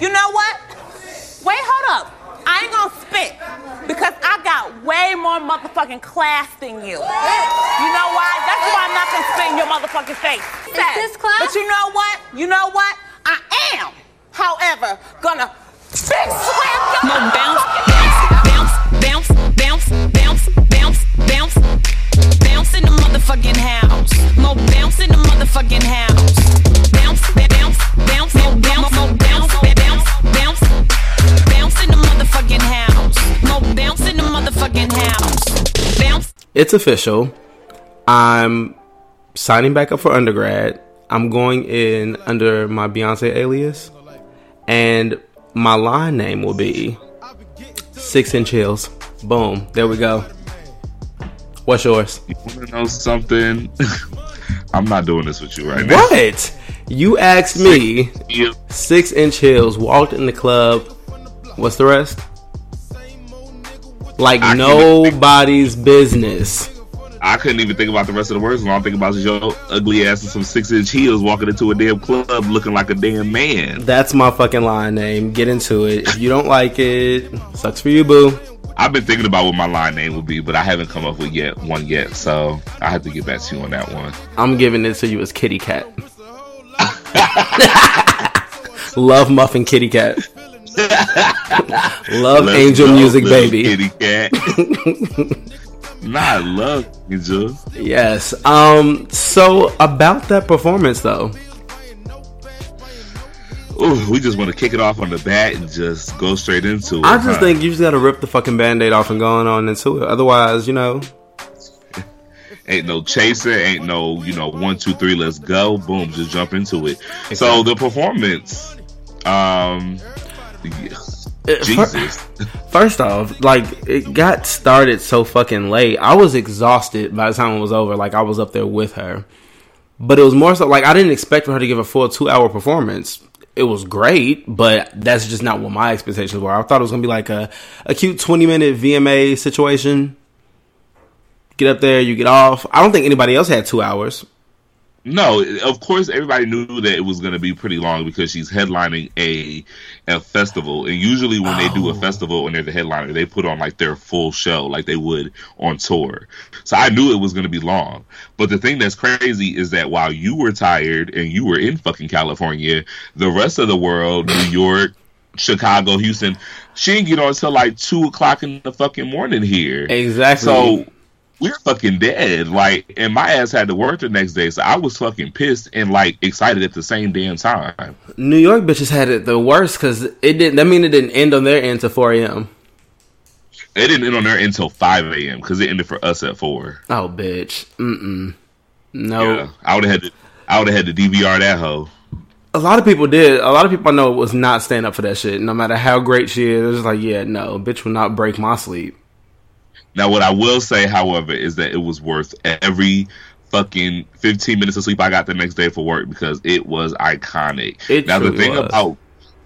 You know what? Wait, hold up. I ain't gonna spit because I got way more motherfucking class than you. You know why? That's why I'm not gonna spit in your motherfucking face. Is this class? But you know what? You know what? I am, however, gonna spit. No, bounce, bounce, bounce, bounce, bounce, bounce, bounce, bounce in the motherfucking house. Mo bounce in the motherfucking house. Bounce, bounce, bounce, mo bounce, mo bounce, bounce, bounce, bounce in the motherfucking house. Mo bounce in the motherfucking house. Bounce. It's official. I'm signing back up for undergrad. I'm going in under my Beyoncé alias, and my line name will be 6 Inch Heels. Boom. There we go. What's yours? You want to know something? I'm not doing this with you right now. What? You asked me. 6 Inch Heels, walked in the club. What's the rest? Like nobody's business. I couldn't even think about the rest of the words. All I'm thinking about is your ugly ass and some 6 inch heels walking into a damn club looking like a damn man. That's my fucking line name. Get into it. If you don't like it, sucks for you, boo. I've been thinking about what my line name would be, but I haven't come up with one yet. So I have to get back to you on that one. I'm giving it to you as Kitty Cat. Love Muffin Kitty Cat. Love Angel Music Baby. Kitty Cat. Nah, I love Angel. Yes. So about that performance though. Ooh, we just want to kick it off on the bat and just go straight into it. I just think you just gotta rip the fucking band-aid off and going on into it. Otherwise, you know. Ain't no chaser, ain't no, you know, 1, 2, 3, let's go. Boom, just jump into it. Exactly. So the performance. Jesus. First off, like, it got started so fucking late. I was exhausted by the time it was over. Like, I was up there with her. But it was more so, like, I didn't expect for her to give a full 2-hour performance. It was great, but that's just not what my expectations were. I thought it was going to be like a cute 20-minute VMA situation. Get up there, you get off. I don't think anybody else had 2 hours. No, of course, everybody knew that it was going to be pretty long because she's headlining a festival. And usually when they do a festival and they're the headliner, they put on like their full show like they would on tour. So I knew it was going to be long. But the thing that's crazy is that while you were tired and you were in fucking California, the rest of the world, New York, Chicago, Houston, she didn't get on until like 2 o'clock in the fucking morning here. Exactly. So we're fucking dead, like, and my ass had to work the next day, so I was fucking pissed and like excited at the same damn time. New York bitches had it the worst because it didn't end on their end till 4 a.m. It didn't end on their end till 5 a.m. because it ended for us at 4. Oh, bitch, no, yeah, I would have had to DVR that hoe. A lot of people did. A lot of people I know was not standing up for that shit. No matter how great she is, it was like, yeah, no, bitch will not break my sleep. Now, what I will say, however, is that it was worth every fucking 15 minutes of sleep I got the next day for work because it was iconic.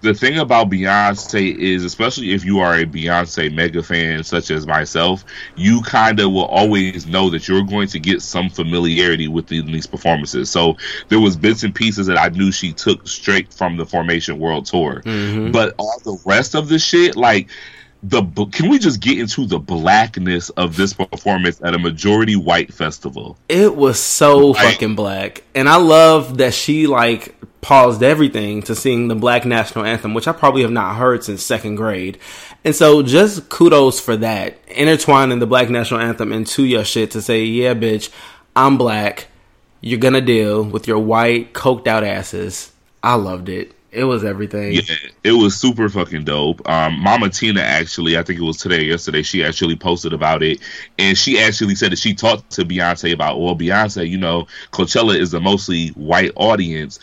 The thing about Beyonce is, especially if you are a Beyonce mega fan such as myself, you kind of will always know that you're going to get some familiarity with these performances. So there was bits and pieces that I knew she took straight from the Formation World Tour. Mm-hmm. But all the rest of the shit, like, can we just get into the blackness of this performance at a majority white festival? It was so fucking black. And I love that she, like, paused everything to sing the Black National Anthem, which I probably have not heard since 2nd grade. And so just kudos for that. Intertwining the Black National Anthem into your shit to say, yeah, bitch, I'm black. You're gonna deal with your white, coked out asses. I loved it. It was everything. Yeah, it was super fucking dope. Mama Tina actually, I think it was today or yesterday, she actually posted about it. And she actually said that she talked to Beyonce about, well, Beyonce, you know, Coachella is a mostly white audience.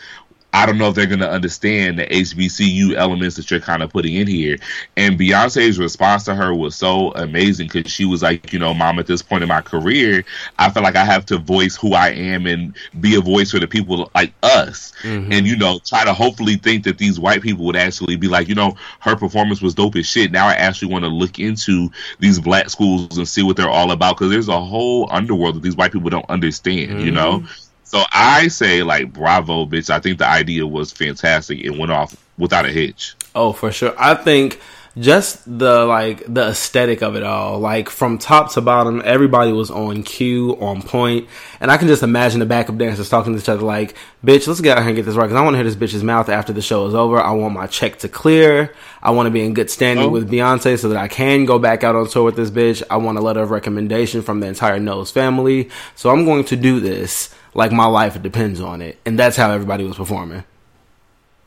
I don't know if they're going to understand the HBCU elements that you're kind of putting in here. And Beyonce's response to her was so amazing because she was like, you know, Mom, at this point in my career, I feel like I have to voice who I am and be a voice for the people like us. Mm-hmm. And, you know, try to hopefully think that these white people would actually be like, you know, her performance was dope as shit. Now I actually want to look into these black schools and see what they're all about because there's a whole underworld that these white people don't understand, mm-hmm. you know? So I say, like, bravo, bitch. I think the idea was fantastic. It went off without a hitch. Oh, for sure. I think just the aesthetic of it all, like from top to bottom, everybody was on cue, on point. And I can just imagine the backup dancers talking to each other like, bitch, let's get out here and get this right, because I want to hear this bitch's mouth after the show is over. I want my check to clear. I want to be in good standing with Beyonce so that I can go back out on tour with this bitch. I want a letter of recommendation from the entire Knowles family. So I'm going to do this like my life depends on it. And that's how everybody was performing.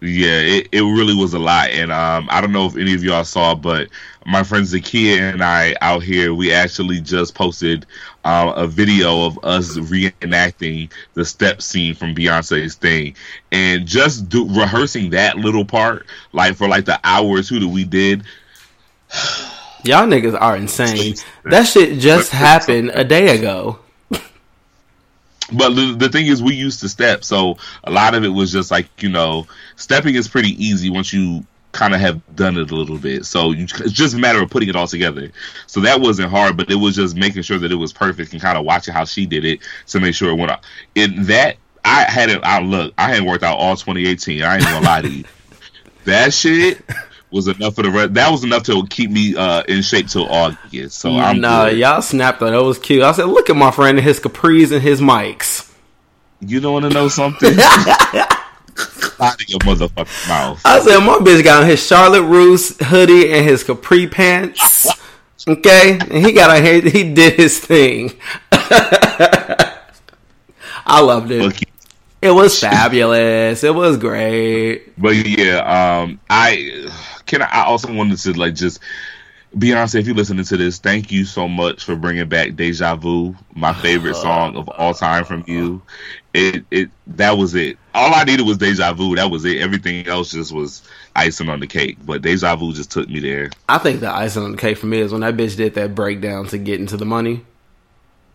Yeah, it really was a lot, and I don't know if any of y'all saw, but my friend Zakia and I out here, we actually just posted a video of us reenacting the step scene from Beyonce's thing, and just rehearsing that little part, like for like the hour or two that we did. Y'all niggas are insane. That shit just happened a day ago. But the thing is, we used to step, so a lot of it was just like, you know, stepping is pretty easy once you kind of have done it a little bit. So it's just a matter of putting it all together. So that wasn't hard, but it was just making sure that it was perfect and kind of watching how she did it to make sure it went up. In that, I hadn't worked out all 2018. I ain't gonna lie to you. That shit was enough for the rest. That was enough to keep me in shape till August. So good. Y'all snapped that. That was cute. I said, look at my friend and his capris and his mics. You don't want to know something? Out of your motherfucking mouth. I said, my bitch got on his Charlotte Russe hoodie and his capri pants. Okay, and he got on here. He did his thing. I loved it. Look, it was fabulous. It was great. But yeah, I also wanted to just Beyonce, if you're listening to this, thank you so much for bringing back Deja Vu, my favorite song of all time from you. That was it. All I needed was Deja Vu. That was it. Everything else just was icing on the cake. But Deja Vu just took me there. I think the icing on the cake for me is when that bitch did that breakdown to Get Into the Money.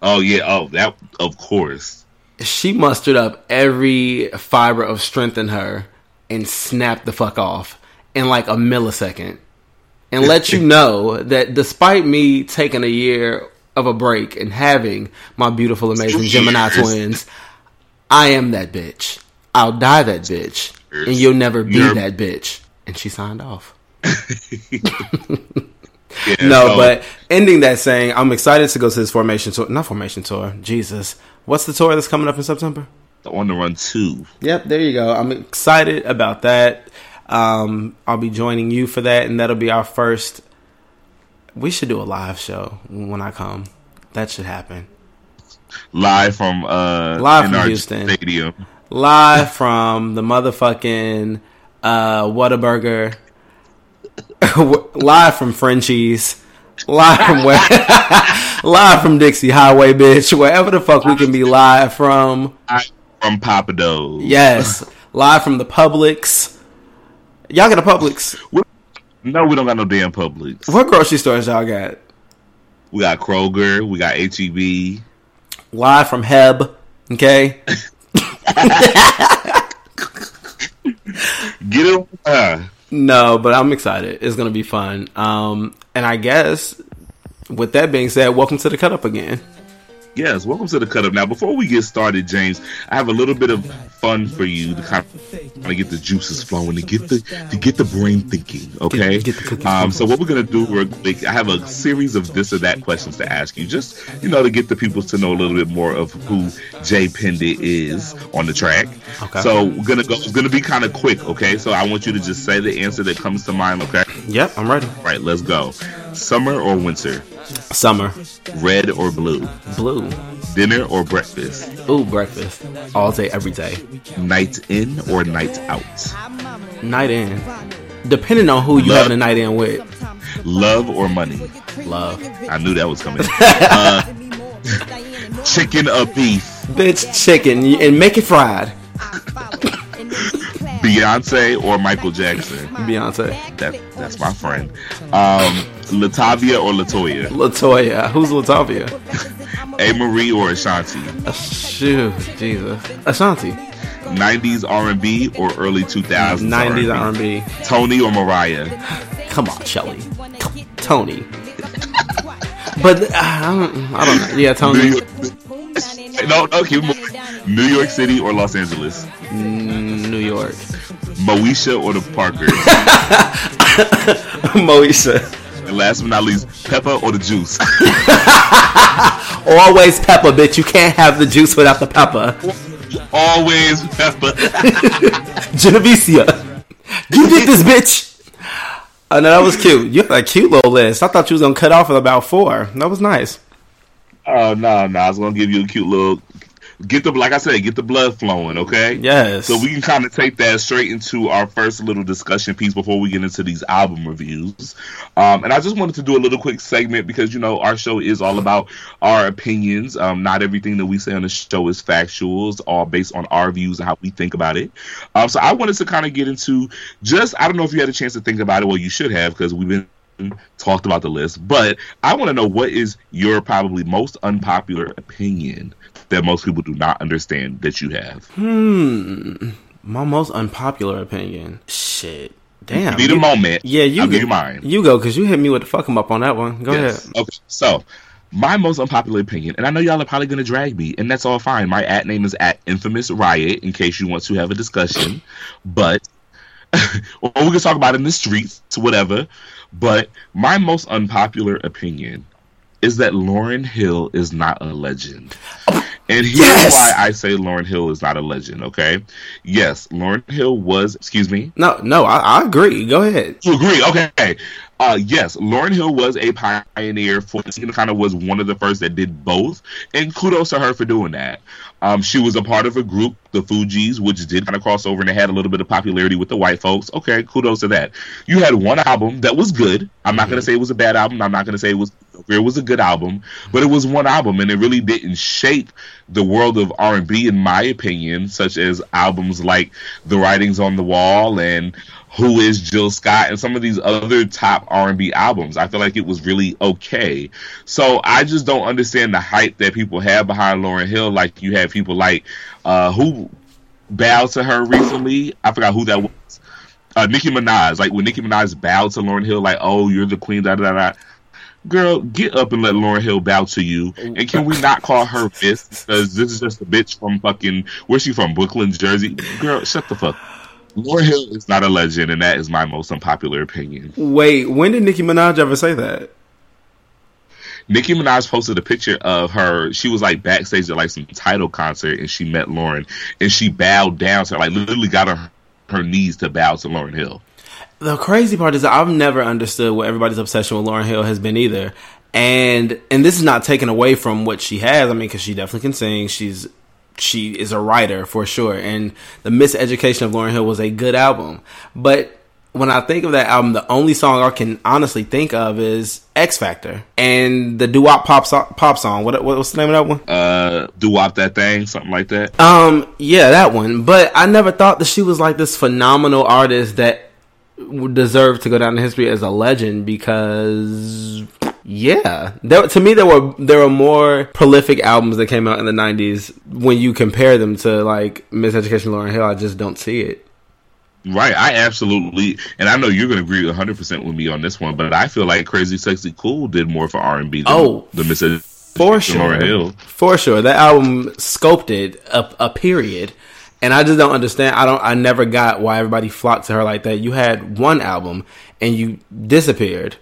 Oh yeah. Oh, that of course. She mustered up every fiber of strength in her and snapped the fuck off in like a millisecond, and let you know that despite me taking a year of a break and having my beautiful, amazing Gemini twins, I am that bitch. I'll die that bitch, and you'll never be that bitch. And she signed off. But ending that saying, I'm excited to go to this formation tour. Not formation tour. Jesus. What's the tour that's coming up in September? The On The Run 2. Yep, there you go. I'm excited about that. I'll be joining you for that, and that'll be our first. We should do a live show when I come. That should happen. Live from Houston Stadium. Live from the motherfucking Whataburger. Live from Frenchies. Live from where? Live from Dixie Highway, bitch. Wherever the fuck we can be live from. From Papa Do's. Yes, live from the Publix. Y'all got a Publix? No, we don't got no damn Publix. What grocery stores y'all got? We got Kroger. We got HEB. Live from HEB. Okay? Get it on time. No, but I'm excited. It's going to be fun. And I guess, with that being said, welcome to The Cut-Up again. Yes, welcome to The Cut-Up. Now, before we get started, James, I have a little bit of fun for you to kind of get the juices flowing, to get the brain thinking, okay? So what we're going to do, I have a series of this or that questions to ask you, just, you know, to get the people to know a little bit more of who Jay Pendit is on the track. Okay. So we're going to go, it's going to be kind of quick, okay? So I want you to just say the answer that comes to mind, okay? Yep, I'm ready. All right, let's go. Summer or winter? Summer. Red or blue? Blue. Dinner or breakfast? Ooh, breakfast. All day, every day. Night in or night out? Night in. Depending on who you having a night in with. Love or money? Love. I knew that was coming. Chicken or beef? Bitch, chicken. And make it fried. Beyonce or Michael Jackson? Beyonce. That's my friend. Latavia or Latoya? Latoya. Who's Latavia? A. Marie or Ashanti? Shoot, Jesus. Ashanti. 90s R&B or early 2000s 90s R&B. Tony or Mariah? Come on, Shelly. Tony. But I don't know. Yeah, Tony. No, keep moving. New York City or Los Angeles? New York? Moesha or the Parkers? Moesha. And last but not least, Peppa or the Juice? Always Peppa, bitch. You can't have the Juice without the Peppa. Always Peppa. Genovesia. You did this, bitch. Oh, no, that was cute. You had a cute little list. I thought you was going to cut off at about 4. That was nice. Oh, no. I was going to give you a cute little... Get the blood flowing, okay? Yes. So we can kind of take that straight into our first little discussion piece before we get into these album reviews. And I just wanted to do a little quick segment because, you know, our show is all about our opinions. Not everything that we say on the show is factual. It's all based on our views and how we think about it. So I wanted to kind of get into just, I don't know if you had a chance to think about it. Well, you should have because we've been talked about the list. But I want to know, what is your probably most unpopular opinion that most people do not understand that you have? My most unpopular opinion. Shit. Damn. You need a moment. Yeah, I'll give you mine. You go, because you hit me with the fuck 'em up on that one. Go ahead. Okay, so my most unpopular opinion, and I know y'all are probably going to drag me, and that's all fine. My @name is @InfamousRiot, in case you want to have a discussion. But, or we can talk about it in the streets, whatever. But my most unpopular opinion is that Lauryn Hill is not a legend. And here's why I say Lauryn Hill is not a legend, okay? Yes, Lauryn Hill was... Excuse me? No, I agree. Go ahead. You agree? Okay. Yes, Lauryn Hill was a pioneer for... She kind of was one of the first that did both. And kudos to her for doing that. She was a part of a group, the Fugees, which did kind of cross over and they had a little bit of popularity with the white folks. Okay, kudos to that. You had one album that was good. I'm not going to say it was a bad album. I'm not going to say it was a good album. But it was one album, and it really didn't shape the world of R&B, in my opinion, such as albums like The Writings on the Wall and Who Is Jill Scott and some of these other top R&B albums. I feel like it was really okay. So I just don't understand the hype that people have behind Lauryn Hill. Like, you have people like who bowed to her recently. I forgot who that was. Nicki Minaj. Like, when Nicki Minaj bowed to Lauryn Hill, like, oh, you're the queen, da da da. Girl, get up and let Lauryn Hill bow to you. And can we not call her this? Because this is just a bitch from fucking... Where's she from? Brooklyn, Jersey? Girl, shut the fuck. Lauryn Hill is not a legend, and that is my most unpopular opinion. Wait, when did Nicki Minaj ever say that? Nicki Minaj posted a picture of her. She was, like, backstage at, like, some Tidal concert, and she met Lauryn, and she bowed down to her. Like, literally got on her knees to bow to Lauryn Hill. The crazy part is that I've never understood what everybody's obsession with Lauryn Hill has been either. And this is not taken away from what she has. I mean, because she definitely can sing. She is a writer for sure. And The Miseducation of Lauryn Hill was a good album. But when I think of that album, the only song I can honestly think of is X Factor. And the doo-wop pop song. What's the name of that one? Doo-wop That Thing, something like that. Yeah, that one. But I never thought that she was like this phenomenal artist that deserve to go down in history as a legend because, yeah. To me, there were more prolific albums that came out in the 90s when you compare them to, like, Miseducation of Lauryn Hill. I just don't see it. Right, I absolutely, and I know you're going to agree 100% with me on this one, but I feel like Crazy Sexy Cool did more for R&B than the Miseducation of Lauryn Hill. For sure. That album sculpted a period. And I just don't understand. I never got why everybody flocked to her like that. You had one album and you disappeared.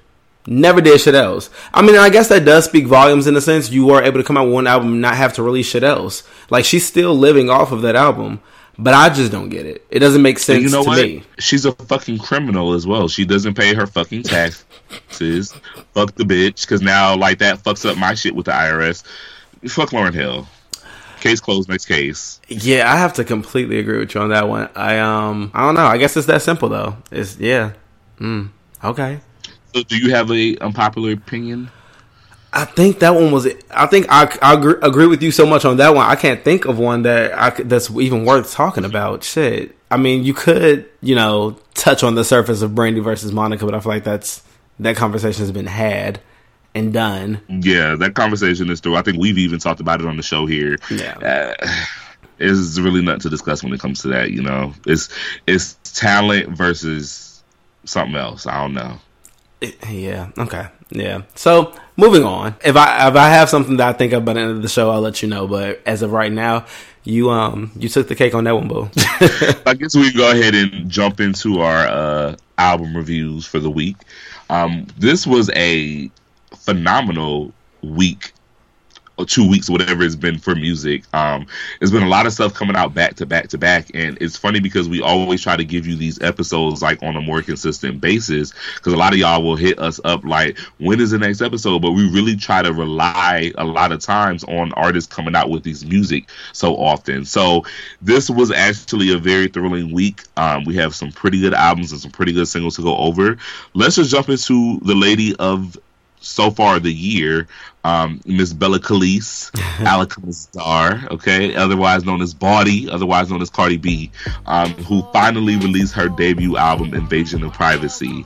Never did shit else. I mean, I guess that does speak volumes in a sense. You were able to come out with one album and not have to release shit else. Like, she's still living off of that album. But I just don't get it. It doesn't make sense to me. She's a fucking criminal as well. She doesn't pay her fucking taxes. Fuck the bitch. Because now, like, that fucks up my shit with the IRS. Fuck Lauryn Hill. Case closed, next case. Yeah, I have to completely agree with you on that one. I don't know. I guess it's that simple, though. It's, yeah. Okay. So do you have a unpopular opinion? I think that one was... I think I agree with you so much on that one. I can't think of one that's even worth talking about. Shit. I mean, you could, you know, touch on the surface of Brandy versus Monica, but I feel like that conversation has been had. And done. Yeah, that conversation is through. I think we've even talked about it on the show here. Yeah. It's really nothing to discuss when it comes to that, you know. It's talent versus something else. I don't know. Yeah, okay. Yeah. So, moving on. If I have something that I think of by the end of the show, I'll let you know. But as of right now, You took the cake on that one, Bo. I guess we can go ahead and jump into our album reviews for the week. This was a phenomenal week or 2 weeks, whatever it's been for music. There's been a lot of stuff coming out back to back to back, and it's funny because we always try to give you these episodes like on a more consistent basis, because a lot of y'all will hit us up like, when is the next episode? But we really try to rely a lot of times on artists coming out with these music so often. So this was actually a very thrilling week. We have some pretty good albums and some pretty good singles to go over. Let's just jump into the lady of so far the year, Miss Bella Khalice, Alaka Star, okay, otherwise known as Bawdy, otherwise known as Cardi B, who finally released her debut album, Invasion of Privacy.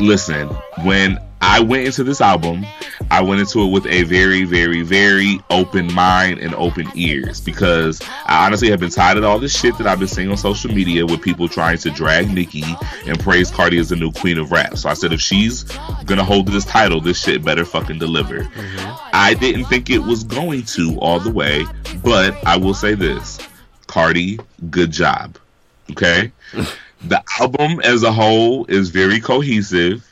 Listen, when I went into this album, I went into it with a very, very, very open mind and open ears, because I honestly have been tired of all this shit that I've been seeing on social media with people trying to drag Nicki and praise Cardi as the new queen of rap. So I said, if she's gonna hold this title, this shit better fucking deliver. Mm-hmm. I didn't think it was going to all the way, but I will say this. Cardi, good job. Okay? The album as a whole is very cohesive.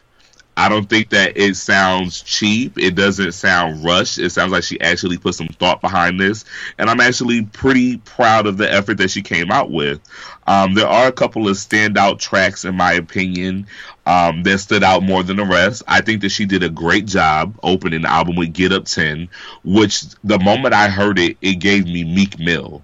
I don't think that it sounds cheap. It doesn't sound rushed. It sounds like she actually put some thought behind this. And I'm actually pretty proud of the effort that she came out with. There are a couple of standout tracks, in my opinion, that stood out more than the rest. I think that she did a great job opening the album with Get Up 10, which the moment I heard it, it gave me Meek Mill.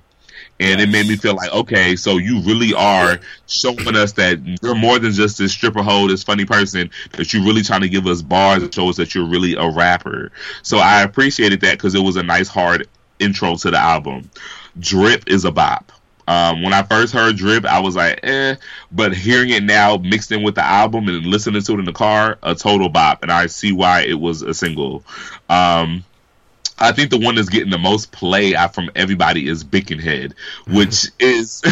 And it made me feel like, okay, so you really are showing us that you're more than just this stripper hoe, this funny person, that you're really trying to give us bars and show us that you're really a rapper. So I appreciated that because it was a nice, hard intro to the album. Drip is a bop. When I first heard Drip, I was like, eh. But hearing it now, mixed in with the album and listening to it in the car, a total bop. And I see why it was a single. I think the one that's getting the most play out from everybody is Bickenhead, which is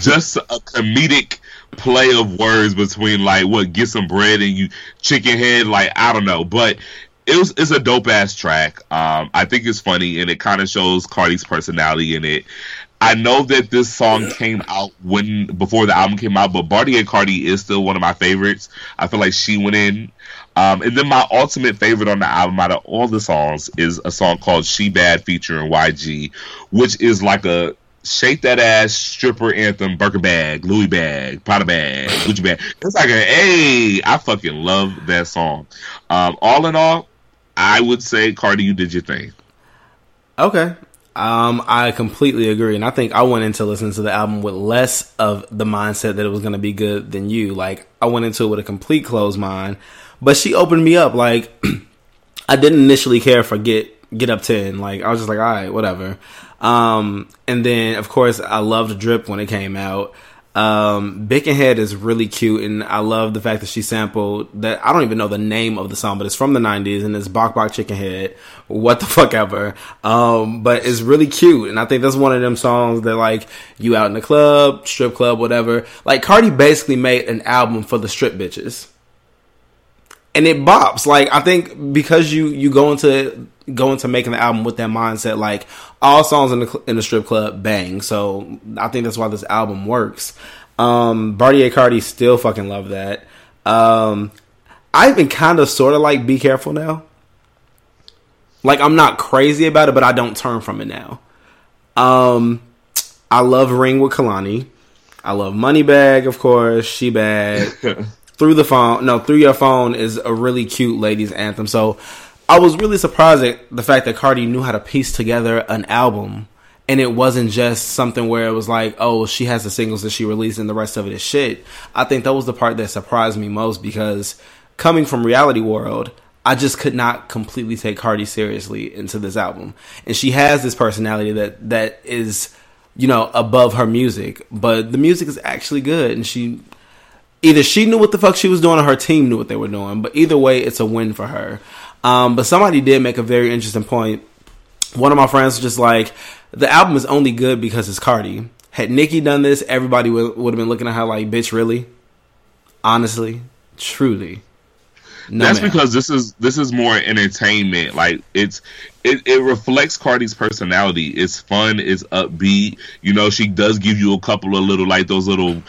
just a comedic play of words between, like, what, get some bread and you chicken head, like, I don't know. But it's a dope-ass track. I think it's funny, and it kind of shows Cardi's personality in it. I know that this song came out before the album came out, but Bartier Cardi is still one of my favorites. I feel like she went in. And then my ultimate favorite on the album out of all the songs is a song called She Bad featuring YG, which is like a shake that ass stripper anthem, Birkin bag, Louis bag, Prada bag, Gucci bag. It's like hey, I fucking love that song. All in all, I would say, Cardi, you did your thing. Okay. I completely agree, and I think I went into listening to the album with less of the mindset that it was going to be good than you. Like, I went into it with a complete closed mind, but she opened me up. Like, I didn't initially care for Get Up 10. Like, I was just like, all right, whatever. And then, of course, I loved Drip when it came out. Bickenhead is really cute, and I love the fact that she sampled that. I don't even know the name of the song, but it's from the 90s, and it's Bok Bok Chickenhead, what the fuck ever. But it's really cute, and I think that's one of them songs that, like, you out in the club, strip club, whatever. Like, Cardi basically made an album for the strip bitches, and it bops. Like, I think because you go into making the album with that mindset, like, all songs in the strip club bang. So I think that's why this album works. Bartier Cardi, still fucking love that. I even kind of sort of like Be Careful now. Like, I'm not crazy about it, but I don't turn from it now. I love Ring with Kalani. I love Moneybag, of course. She Bad. Through Your Phone is a really cute ladies anthem. So I was really surprised at the fact that Cardi knew how to piece together an album, and it wasn't just something where it was like, oh, she has the singles that she released and the rest of it is shit. I think that was the part that surprised me most, because coming from Reality World, I just could not completely take Cardi seriously into this album. And she has this personality that is, you know, above her music, but the music is actually good, and she... Either she knew what the fuck she was doing or her team knew what they were doing. But either way, it's a win for her. But somebody did make a very interesting point. One of my friends was just like, the album is only good because it's Cardi. Had Nicki done this, everybody would have been looking at her like, bitch, really? Honestly? Truly? Because this is more entertainment. Like it reflects Cardi's personality. It's fun. It's upbeat. You know, she does give you a couple of little, like those little,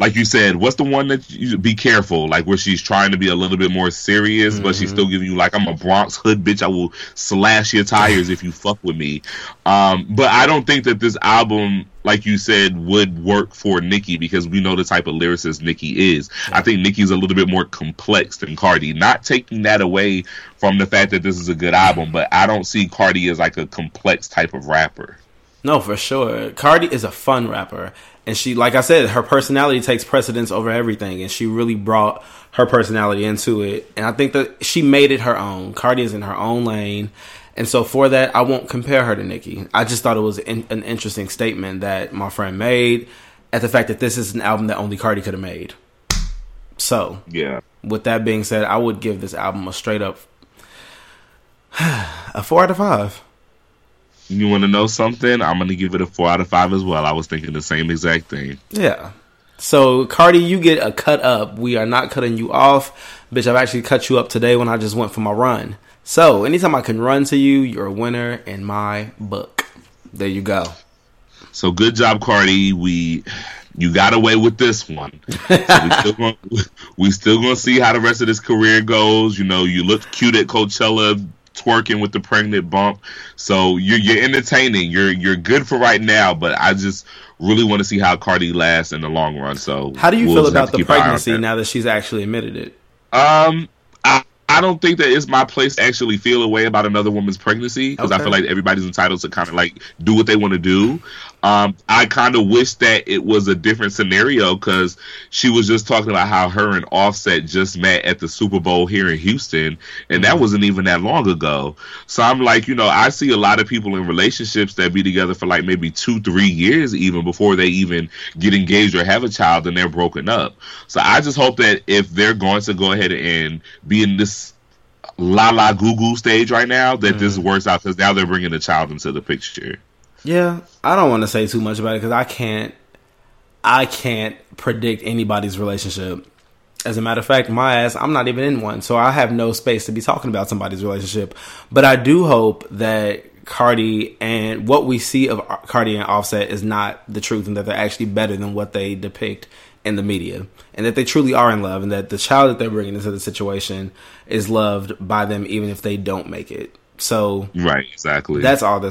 like you said, what's the one that you be careful? Like where she's trying to be a little bit more serious, but she's still giving you like, I'm a Bronx hood bitch. I will slash your tires if you fuck with me. But I don't think that this album, like you said, would work for Nicki because we know the type of lyricist Nicki is. I think Nicki's a little bit more complex than Cardi. Not taking that away from the fact that this is a good album, but I don't see Cardi as like a complex type of rapper. No, for sure. Cardi is a fun rapper. And she, like I said, her personality takes precedence over everything. And she really brought her personality into it. And I think that she made it her own. Cardi is in her own lane. And so for that, I won't compare her to Nicki. I just thought it was an interesting statement that my friend made at the fact that this is an album that only Cardi could have made. So, yeah. With that being said, I would give this album a straight up a 4 out of 5. You want to know something? I'm going to give it a 4 out of 5 as well. I was thinking the same exact thing. Yeah. So, Cardi, you get a cut up. We are not cutting you off. Bitch, I've actually cut you up today when I just went for my run. So, anytime I can run to you, you're a winner in my book. There you go. So, good job, Cardi. You got away with this one. So we still going to see how the rest of this career goes. You know, you looked cute at Coachella, twerking with the pregnant bump. So you're entertaining. You're good for right now, but I just really want to see how Cardi lasts in the long run. So how do you feel about the pregnancy now that she's actually admitted it? I don't think that it's my place to actually feel a way about another woman's pregnancy because I feel like everybody's entitled to kind of like do what they want to do. I kind of wish that it was a different scenario because she was just talking about how her and Offset just met at the Super Bowl here in Houston, and that wasn't even that long ago. So I'm like, you know, I see a lot of people in relationships that be together for like maybe 2-3 years even before they even get engaged or have a child, and they're broken up. So I just hope that if they're going to go ahead and be in this la goo goo stage right now, that this works out because now they're bringing the child into the picture. Yeah, I don't want to say too much about it because I can't predict anybody's relationship. As a matter of fact, my ass, I'm not even in one, so I have no space to be talking about somebody's relationship. But I do hope that Cardi and what we see of Cardi and Offset is not the truth and that they're actually better than what they depict in the media, and that they truly are in love, and that the child that they're bringing into the situation is loved by them, even if they don't make it. So, right, exactly. That's all. That's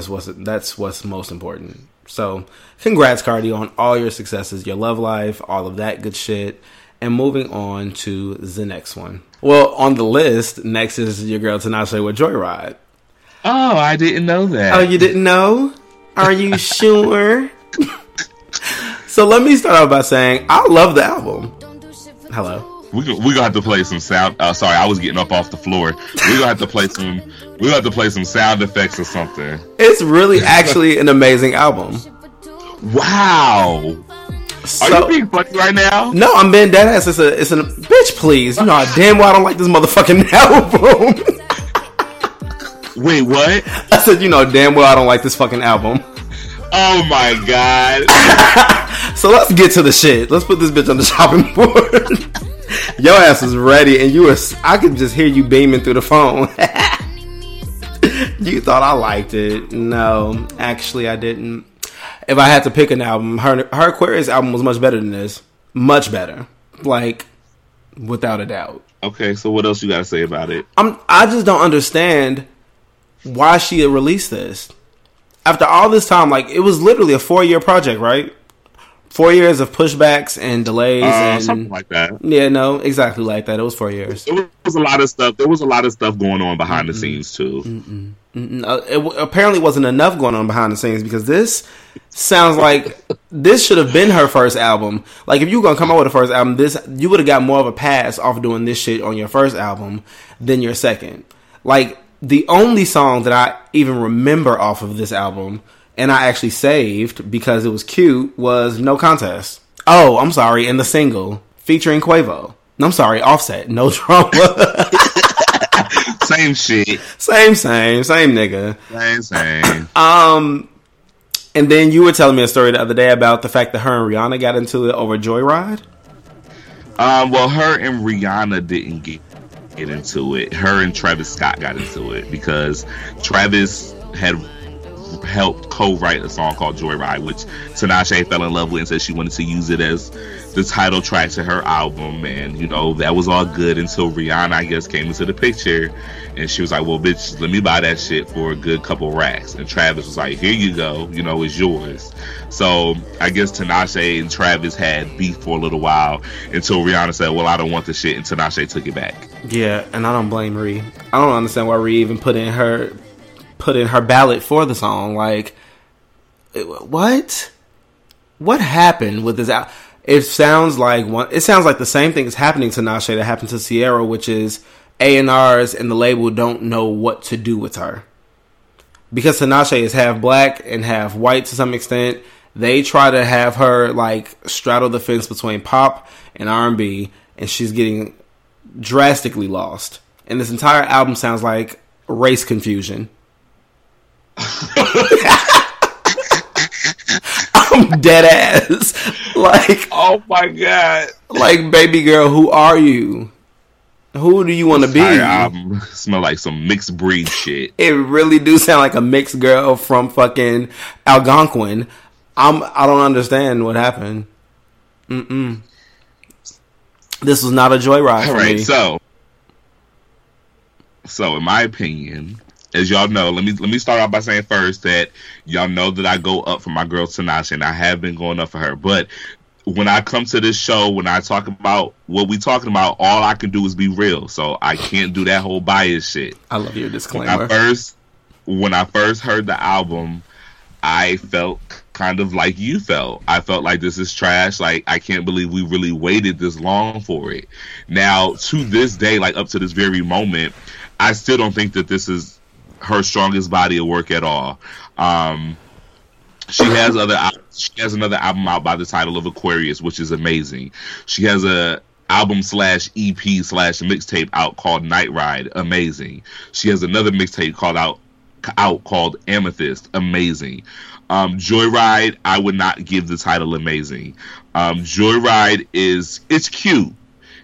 what's most important. So, congrats, Cardi, on all your successes, your love life, all of that good shit. And moving on to the next one. Well, on the list next is your girl Tinashe with Joyride. Oh, I didn't know that. Oh, you didn't know? Are you sure? So let me start off by saying I love the album. Hello. We're gonna have to play some sound. Sorry, I was getting up off the floor. We're gonna have to play some sound effects or something. It's really actually an amazing album. Wow. So, are you being funny right now? No, I'm being dead ass. It's a bitch. Please, you know how damn well I don't like this motherfucking album. Wait, what? I said, you know damn well I don't like this fucking album. Oh my god. So let's get to the shit. Let's put this bitch on the chopping board. Your ass is ready, and I could just hear you beaming through the phone. You thought I liked it. No, actually I didn't. If I had to pick an album, her Aquarius album was much better than this. Much better. Like, without a doubt. Okay, so what else you gotta say about it? I just don't understand why she released this. After all this time, like, it was literally a 4-year project, right? 4 years of pushbacks and delays and something like that. Yeah, no, exactly like that. It was 4 years. There was a lot of stuff. There was a lot of stuff going on behind the scenes too. It apparently wasn't enough going on behind the scenes because this sounds like this should have been her first album. Like, if you were gonna come out with a first album, you would have got more of a pass off doing this shit on your first album than your second. Like, the only song that I even remember off of this album, and I actually saved because it was cute, was No Contest. Oh, I'm sorry, and the single featuring Quavo. I'm sorry, Offset, No Drama. Same shit. Same nigga. Same. And then you were telling me a story the other day about the fact that her and Rihanna got into it over Joyride. Well, her and Rihanna didn't get get into it. Her and Travis Scott got into it because Travis had helped co-write a song called Joyride, which Tinashe fell in love with and said she wanted to use it as the title track to her album. And, you know, that was all good until Rihanna, I guess, came into the picture. And she was like, well, bitch, let me buy that shit for a good couple racks. And Travis was like, here you go. You know, it's yours. So I guess Tinashe and Travis had beef for a little while until Rihanna said, well, I don't want the shit. And Tinashe took it back. Yeah, and I don't blame Ree. I don't understand why Ree even put in her ballot for the song. Like, what happened with this album? It sounds like the same thing is happening to Tinashe that happened to Ciara, which is A&Rs and the label don't know what to do with her, because Tinashe is half black and half white to some extent. They try to have her like straddle the fence between pop and R&B, and she's getting drastically lost. And this entire album sounds like race confusion. I'm dead ass. Like, oh my god. Like, baby girl, who are you? Who do you want to be? I smell like some mixed breed shit. It really do sound like a mixed girl from fucking Algonquin. I don't understand what happened. This was not a joyride for me. So in my opinion, as y'all know, let me start out by saying first that y'all know that I go up for my girl Tinashe, and I have been going up for her. But when I come to this show, when I talk about what we talking about, all I can do is be real. So I can't do that whole bias shit. I love your disclaimer. When I first heard the album, I felt kind of like you felt. I felt like this is trash. Like, I can't believe we really waited this long for it. Now, to this day, like up to this very moment, I still don't think that this is her strongest body of work at all. She has another album out by the title of Aquarius, which is amazing. She has a album / EP / mixtape out called Night Ride, amazing. She has another mixtape called Amethyst, amazing. Joyride, I would not give the title amazing. Joyride it's cute.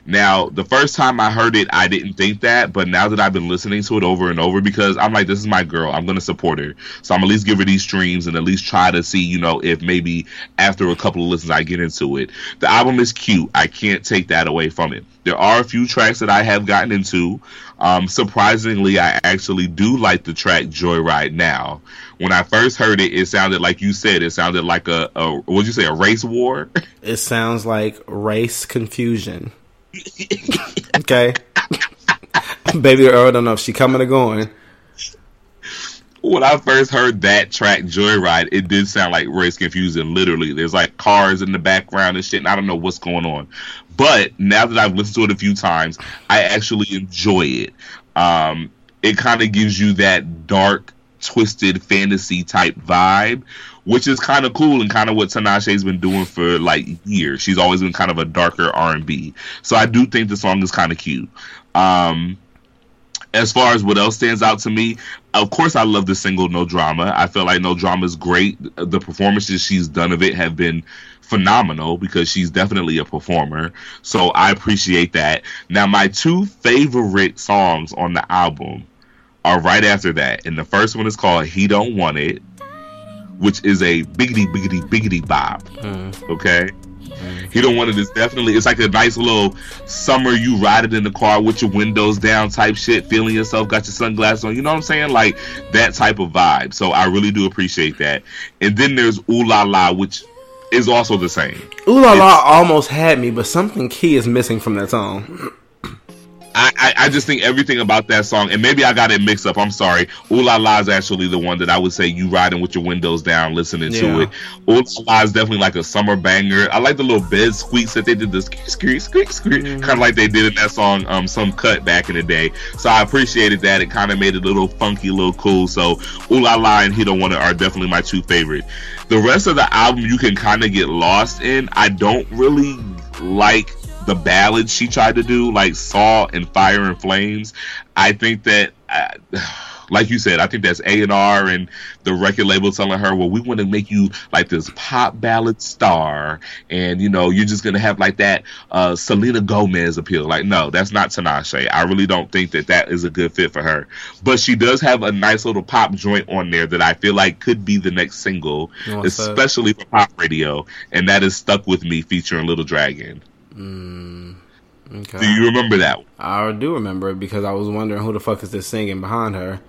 Now, the first time I heard it, I didn't think that, but now that I've been listening to it over and over, because I'm like, this is my girl, I'm going to support her, so I'm at least give her these streams and at least try to see, you know, if maybe after a couple of listens I get into it. The album is cute. I can't take that away from it. There are a few tracks that I have gotten into. Surprisingly, I actually do like the track Joyride now. When I first heard it, it sounded like you said, it sounded like a what'd you say, a race war? It sounds like race confusion. Okay. Baby Earl, I don't know if she coming or going. When I first heard that track Joyride, it did sound like race confusion. Literally, there's like cars in the background and shit, and I don't know what's going on. But now that I've listened to it a few times, I actually enjoy it. It kind of gives you that dark, twisted fantasy type vibe, which is kind of cool and kind of what Tinashe's been doing for like years. She's always been kind of a darker R&B. So I do think the song is kind of cute. As far as what else stands out to me, of course I love the single No Drama. I feel like No Drama is great. The performances she's done of it have been phenomenal because she's definitely a performer. So I appreciate that. Now, my two favorite songs on the album are right after that. And the first one is called He Don't Want It, which is a biggity, biggity, biggity bop. Okay? He Don't Want It is definitely, it's like a nice little summer, you ride it in the car with your windows down type shit, feeling yourself, got your sunglasses on, you know what I'm saying? Like, that type of vibe. So I really do appreciate that. And then there's Ooh La La, which is also the same. Ooh La La almost had me, but something key is missing from that song. I just think everything about that song, and maybe I got it mixed up, I'm sorry. Ooh La La is actually the one that I would say you riding with your windows down, listening to it. Ooh La La is definitely like a summer banger. I like the little bed squeaks that they did, the squeak, squeak, squeak, squeak, kind of like they did in that song, Some Cut back in the day. So I appreciated that. It kind of made it a little funky, a little cool. So Ooh La La and He Don't Want It are definitely my two favorite. The rest of the album you can kind of get lost in. I don't really like the ballads she tried to do, like Saw and Fire and Flames. I think that like you said, I think that's A&R and the record label telling her, well, we want to make you like this pop ballad star, and you know, you're just going to have like that Selena Gomez appeal. Like, no, that's not Tinashe. I really don't think that that is a good fit for her. But she does have a nice little pop joint on there that I feel like could be the next single, especially for pop radio, and that is Stuck With Me featuring Little Dragon. Okay. Do you remember that one? I do remember it because I was wondering who the fuck is this singing behind her.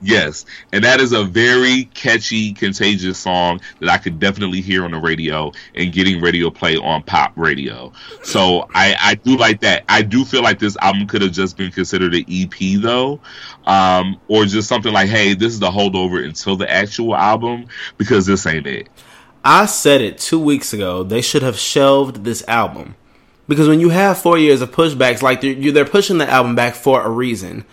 Yes, and that is a very catchy, contagious song that I could definitely hear on the radio and getting radio play on pop radio. So I do like that. I do feel like this album could have just been considered an EP, though, or just something like, hey, this is the holdover until the actual album, because this ain't it. I said it 2 weeks ago. They should have shelved this album. Because when you have 4 years of pushbacks, like they're pushing the album back for a reason.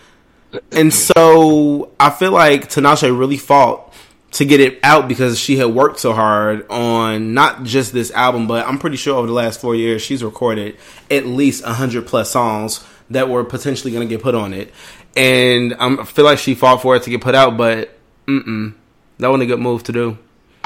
And so I feel like Tinashe really fought to get it out because she had worked so hard on not just this album, but I'm pretty sure over the last 4 years she's recorded at least 100 plus songs that were potentially going to get put on it. And I feel like she fought for it to get put out, but that wasn't a good move to do.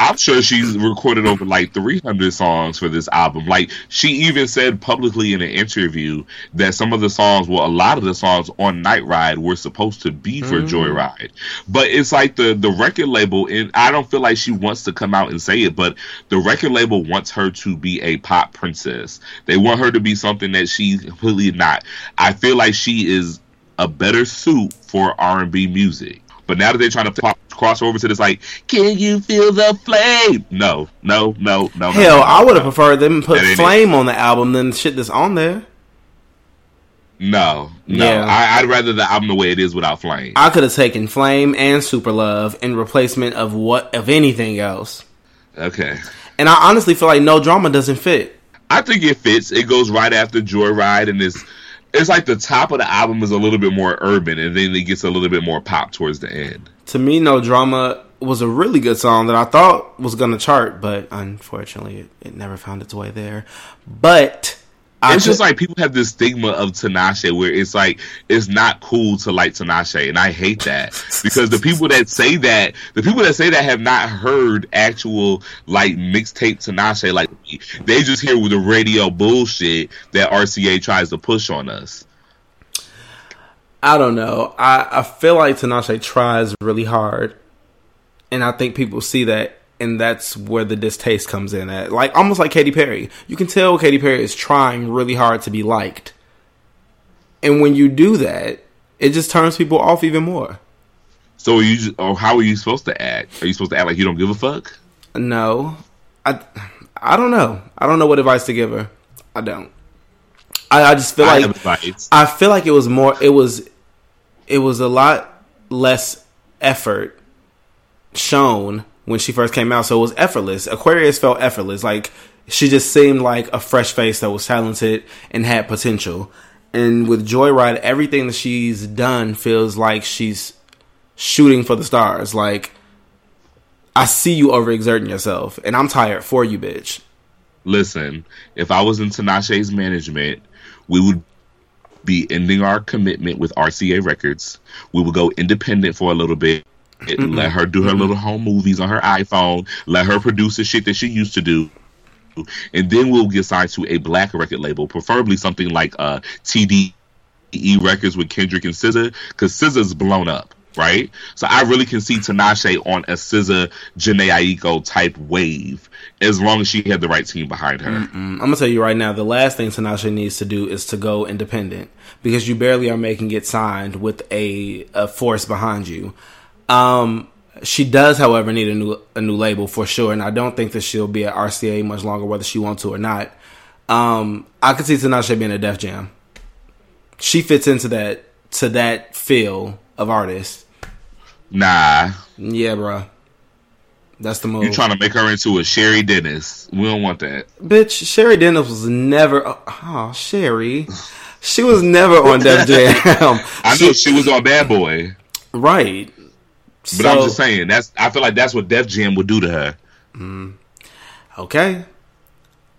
I'm sure she's recorded over like 300 songs for this album. Like, she even said publicly in an interview that some of the songs, well, a lot of the songs on Night Ride were supposed to be for Joyride. But it's like the record label, and I don't feel like she wants to come out and say it, but the record label wants her to be a pop princess. They want her to be something that she's completely not. I feel like she is a better suit for R&B music. But now that they're trying to cross over to this, like, can you feel the flame? No. Hell, I would have preferred them put flame on the album than the shit that's on there. No. Yeah. I'd rather the album the way it is without flame. I could have taken flame and super love in replacement of anything else. Okay. And I honestly feel like No Drama doesn't fit. I think it fits. It goes right after Joyride and this. It's like the top of the album is a little bit more urban, and then it gets a little bit more pop towards the end. To me, No Drama was a really good song that I thought was going to chart, but unfortunately, it never found its way there. But just like people have this stigma of Tinashe where it's like it's not cool to like Tinashe, and I hate that because the people that say that have not heard actual like mixtape Tinashe like me. They just hear with the radio bullshit that RCA tries to push on us. I don't know. I feel like Tinashe tries really hard, and I think people see that. And that's where the distaste comes in at. Like, almost like Katy Perry. You can tell Katy Perry is trying really hard to be liked. And when you do that, it just turns people off even more. So how are you supposed to act? Are you supposed to act like you don't give a fuck? No. I don't know. I don't know what advice to give her. I don't. I just feel like... I have advice. I feel like it was a lot less effort shown when she first came out, so it was effortless. Aquarius felt effortless. Like, she just seemed like a fresh face that was talented and had potential. And with Joyride, everything that she's done feels like she's shooting for the stars. Like, I see you overexerting yourself, and I'm tired for you, bitch. Listen, if I was in Tinashe's management, we would be ending our commitment with RCA Records. We would go independent for a little bit. Let her do her little home movies on her iPhone. Let her produce the shit that she used to do. And then we'll get signed to a black record label, preferably something like TDE Records with Kendrick and SZA, because SZA's blown up, right? So I really can see Tinashe on a SZA, Jhené Aiko type wave, as long as she had the right team behind her. I'm going to tell you right now, the last thing Tinashe needs to do is to go independent, because you barely are making it signed with a force behind you. She does, however, need a new label for sure, and I don't think that she'll be at RCA much longer, whether she wants to or not. I could see Tinashe being a Def Jam. She fits into that feel of artist. Nah. Yeah, bro. That's the move. You trying to make her into a Sherry Dennis. We don't want that. Bitch, Sherry Dennis was never... Oh, Sherry. She was never on Def Jam. I know she was on Bad Boy. Right. But so, I'm just saying, I feel like that's what Def Jam would do to her. Okay.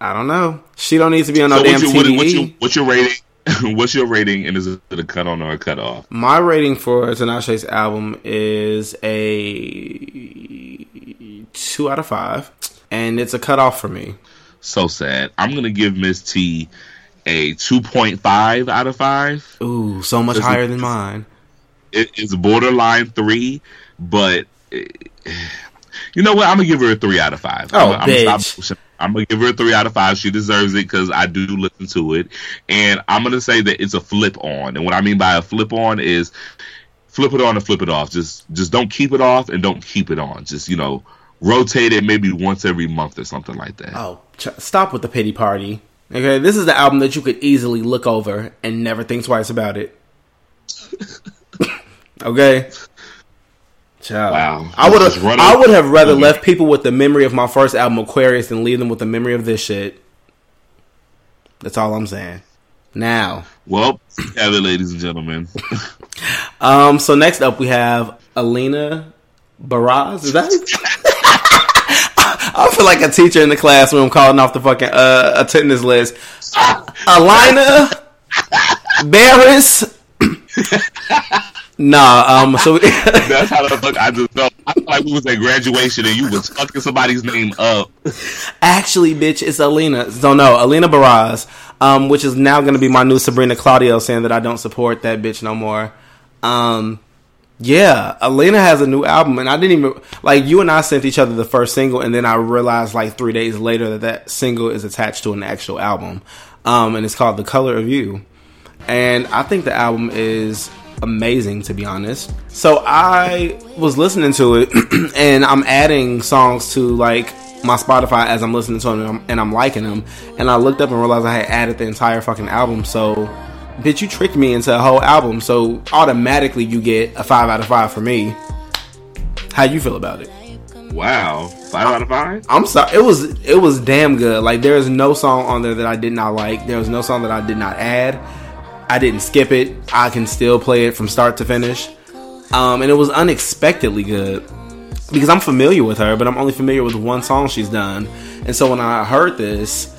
I don't know. She don't need to be on no damn TV. What's your rating? What's your rating, and is it a cut on or a cut off? My rating for Tinashe's album is a 2 out of 5, and it's a cut off for me. So sad. I'm gonna give Miss T a 2.5 out of 5. Ooh, so much higher than mine. It's borderline 3, but you know what? I'm gonna give her a 3 out of 5. Oh, bitch. I'm going to give her a 3 out of 5. She deserves it because I do listen to it. And I'm going to say that it's a flip on. And what I mean by a flip on is flip it on and flip it off. Just don't keep it off and don't keep it on. Just, you know, rotate it maybe once every month or something like that. Oh, stop with the pity party. Okay, this is the album that you could easily look over and never think twice about it. Okay? Child. Wow. I would have rather left people with the memory of my first album, Aquarius, than leave them with the memory of this shit. That's all I'm saying. Now. Well, have it, ladies and gentlemen. So next up we have Alina Baraz. Is that I feel like a teacher in the classroom calling off the fucking attendance list. Alina Baraz. Nah, so that's how the fuck I just felt. I felt like we was at graduation and you was fucking somebody's name up. Actually, bitch, it's Alina. So no, Alina Baraz, which is now going to be my new Sabrina Claudio, saying that I don't support that bitch no more. Yeah, Alina has a new album, and I didn't even, like, you and I sent each other the first single, and then I realized like 3 days later that single is attached to an actual album, and it's called The Color of You, and I think the album is amazing, to be honest. So I was listening to it and I'm adding songs to like my Spotify as I'm listening to them, and I'm liking them, and I looked up and realized I had added the entire fucking album. So bitch, you tricked me into a whole album, so automatically you get a 5 out of 5 for me. How you feel about it? Wow, 5 out of 5? I'm sorry, it was damn good. Like, there is no song on there that I did not like. There was no song that I did not add. I didn't skip it. I can still play it from start to finish. And it was unexpectedly good because I'm familiar with her, but I'm only familiar with one song she's done. And so when I heard this,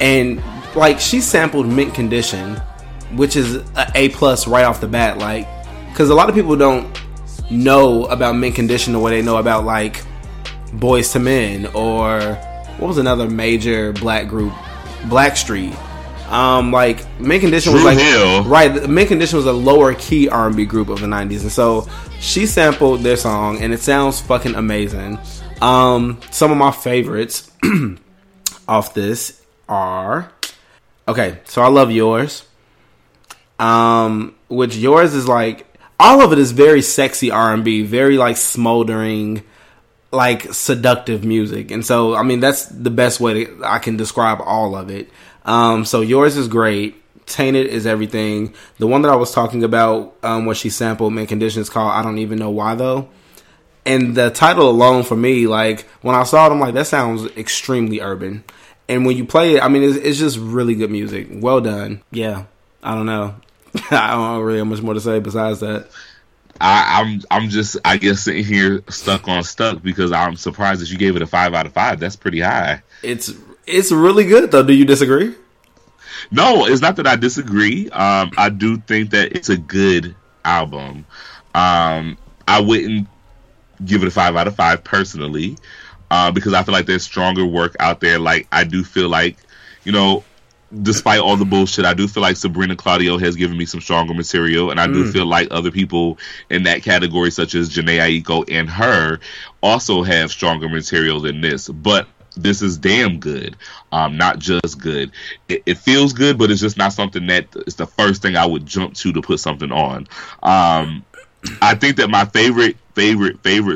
and like, she sampled Mint Condition, which is an A+ right off the bat. Like, because a lot of people don't know about Mint Condition the way they know about like Boyz II Men or what was another major black group, Blackstreet. Like, Mint Condition was like Hill. Right, Mint Condition was a lower key R&B group of the 90s, and so she sampled their song and it sounds fucking amazing. Some of my favorites off this are, okay, so I love Yours, which Yours is like, all of it is very sexy R&B, very like smoldering, like seductive music, and so I mean that's the best way that I can describe all of it. So Yours is great. Tainted is everything. The one that I was talking about, where she sampled Mint Condition, is called I Don't Even Know Why Though. And the title alone for me, like when I saw it, I'm like, that sounds extremely urban. And when you play it, I mean, it's just really good music. Well done. Yeah. I don't know. I don't really have much more to say besides that. I'm just, I guess, sitting here stuck because I'm surprised that you gave it a 5 out of 5. That's pretty high. It's really good, though. Do you disagree? No, it's not that I disagree. I do think that it's a good album. I wouldn't give it a 5 out of 5 personally, because I feel like there's stronger work out there. Like, I do feel like, you know, despite all the bullshit, I do feel like Sabrina Claudio has given me some stronger material, and I do feel like other people in that category, such as Jhené Aiko and her, also have stronger material than this. But this is damn good, not just good. It feels good, but it's just not something that it's the first thing I would jump to put something on. I think that my favorite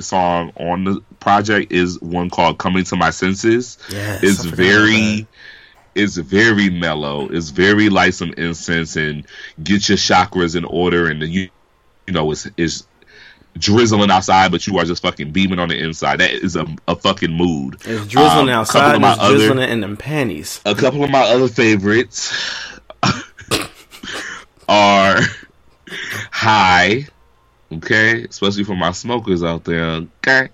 song on the project is one called "Coming to My Senses." Yes, it's very mellow. It's very like some incense and get your chakras in order, and then you know it's drizzling outside, but you are just fucking beaming on the inside. That is a fucking mood. It's drizzling outside, and it's drizzling in them panties. A couple of my other favorites are High, okay? Especially for my smokers out there, okay?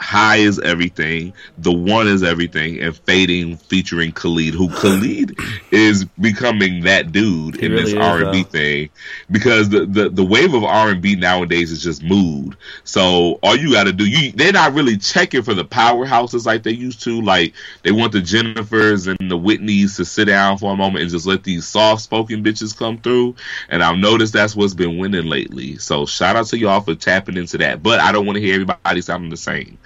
High Is Everything, The One Is Everything, and Fading featuring Khalid, who Khalid is becoming that dude in really this R&B thing, because the wave of R&B nowadays is just mood. So all you gotta do, they're not really checking for the powerhouses like they used to. Like, they want the Jennifers and the Whitneys to sit down for a moment and just let these soft spoken bitches come through, and I've noticed that's what's been winning lately. So shout out to y'all for tapping into that, but I don't want to hear everybody sounding the same.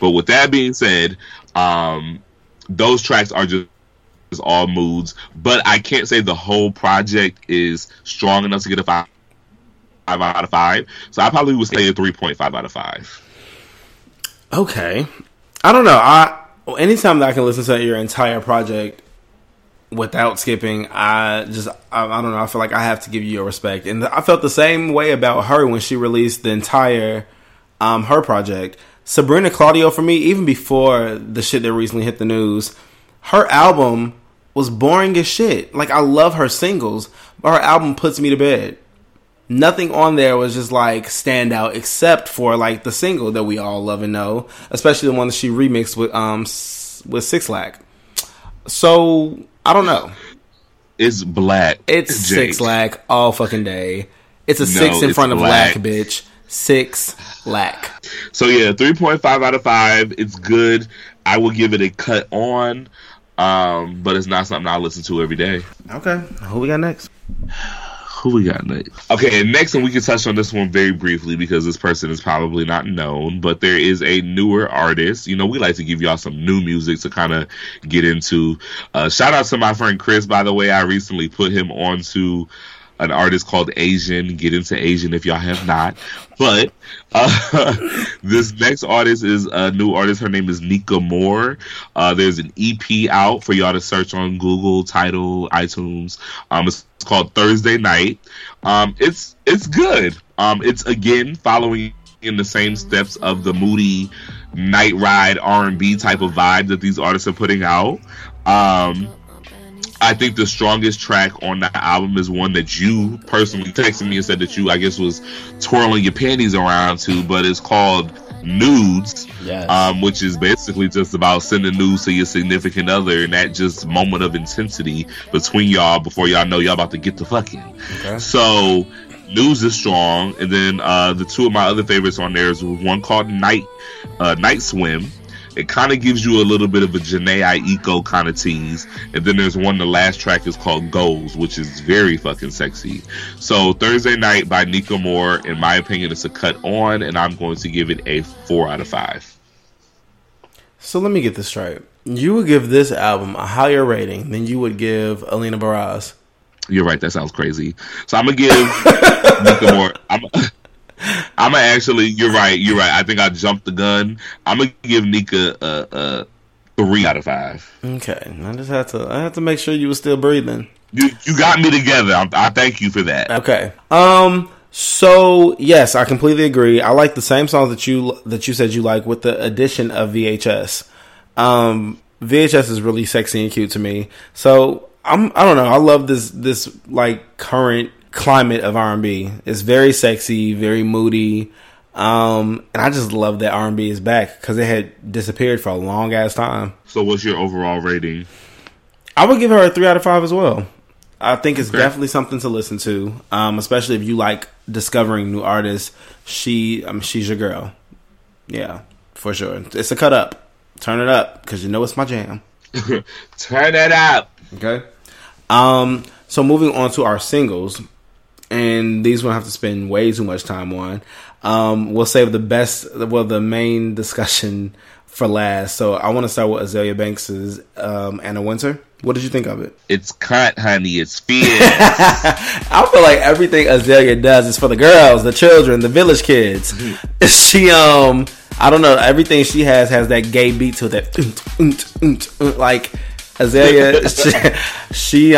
But with that being said, those tracks are just all moods. But I can't say the whole project is strong enough to get a 5 out of 5. So I probably would say a 3.5 out of 5. Okay. I don't know. Anytime that I can listen to your entire project without skipping, I don't know. I feel like I have to give you your respect. And I felt the same way about her when she released the entire her project. Sabrina Claudio, for me, even before the shit that recently hit the news, her album was boring as shit. Like, I love her singles, but her album puts me to bed. Nothing on there was just, like, standout, except for, like, the single that we all love and know, especially the one that she remixed with 6lack. So, I don't know. It's black. It's Jake. 6lack all fucking day. It's a 6 in front of black, bitch. 6lack. So yeah, 3.5 out of 5. It's good. I will give it a cut on, but it's not something I listen to every day. Okay. Who we got next? Okay, and next one, we can touch on this one very briefly because this person is probably not known, but there is a newer artist. You know, we like to give y'all some new music to kind of get into. Shout out to my friend Chris, by the way. I recently put him on to an artist called Asian. Get into Asian if y'all have not. But this next artist is a new artist. Her name is Nika Moore. There's an EP out for y'all to search on Google, Tidal, iTunes. It's called Thursday Night. It's good. It's, again, following in the same steps of the moody Night Ride R&B type of vibe that these artists are putting out. I think the strongest track on the album is one that you personally texted me and said that you, I guess, was twirling your panties around to, but it's called Nudes, yes. Which is basically just about sending nudes to your significant other, and that just moment of intensity between y'all before y'all know y'all about to get to fucking. Okay. So, Nudes is strong, and then the two of my other favorites on there is one called Night Swim. It kind of gives you a little bit of a Janae Eco kind of tease. And then there's one, the last track is called Goals, which is very fucking sexy. So Thursday Night by Nika Moore, in my opinion, it's a cut on, and I'm going to give it a 4 out of 5. So let me get this straight. You would give this album a higher rating than you would give Alina Baraz. You're right. That sounds crazy. So I'm going to give Nika Moore... I'm actually, you're right. I think I jumped the gun. I'm gonna give Nika a 3 out of 5. Okay, I had to make sure you were still breathing. You got me together. I thank you for that. Okay. So yes, I completely agree. I like the same songs that you said you like, with the addition of VHS. VHS is really sexy and cute to me. So I don't know. I love this like current climate of R&B. It's very sexy, very moody, and I just love that R&B is back because it had disappeared for a long ass time. So what's your overall rating? I would give her a 3 out of 5 as well. I think it's definitely something to listen to, especially if you like discovering new artists. She's your girl. Yeah, for sure. It's a cut up. Turn it up, because you know it's my jam. Turn it up. Okay. So moving on to our singles. And these we'll have to spend way too much time on. We'll save the main discussion for last. So I want to start with Azalea Banks' Anna Wintour. What did you think of it? It's cut, honey. It's fierce. I feel like everything Azalea does is for the girls, the children, the village kids. Mm-hmm. She, I don't know, everything she has that gay beat to it, that like... Azalea, she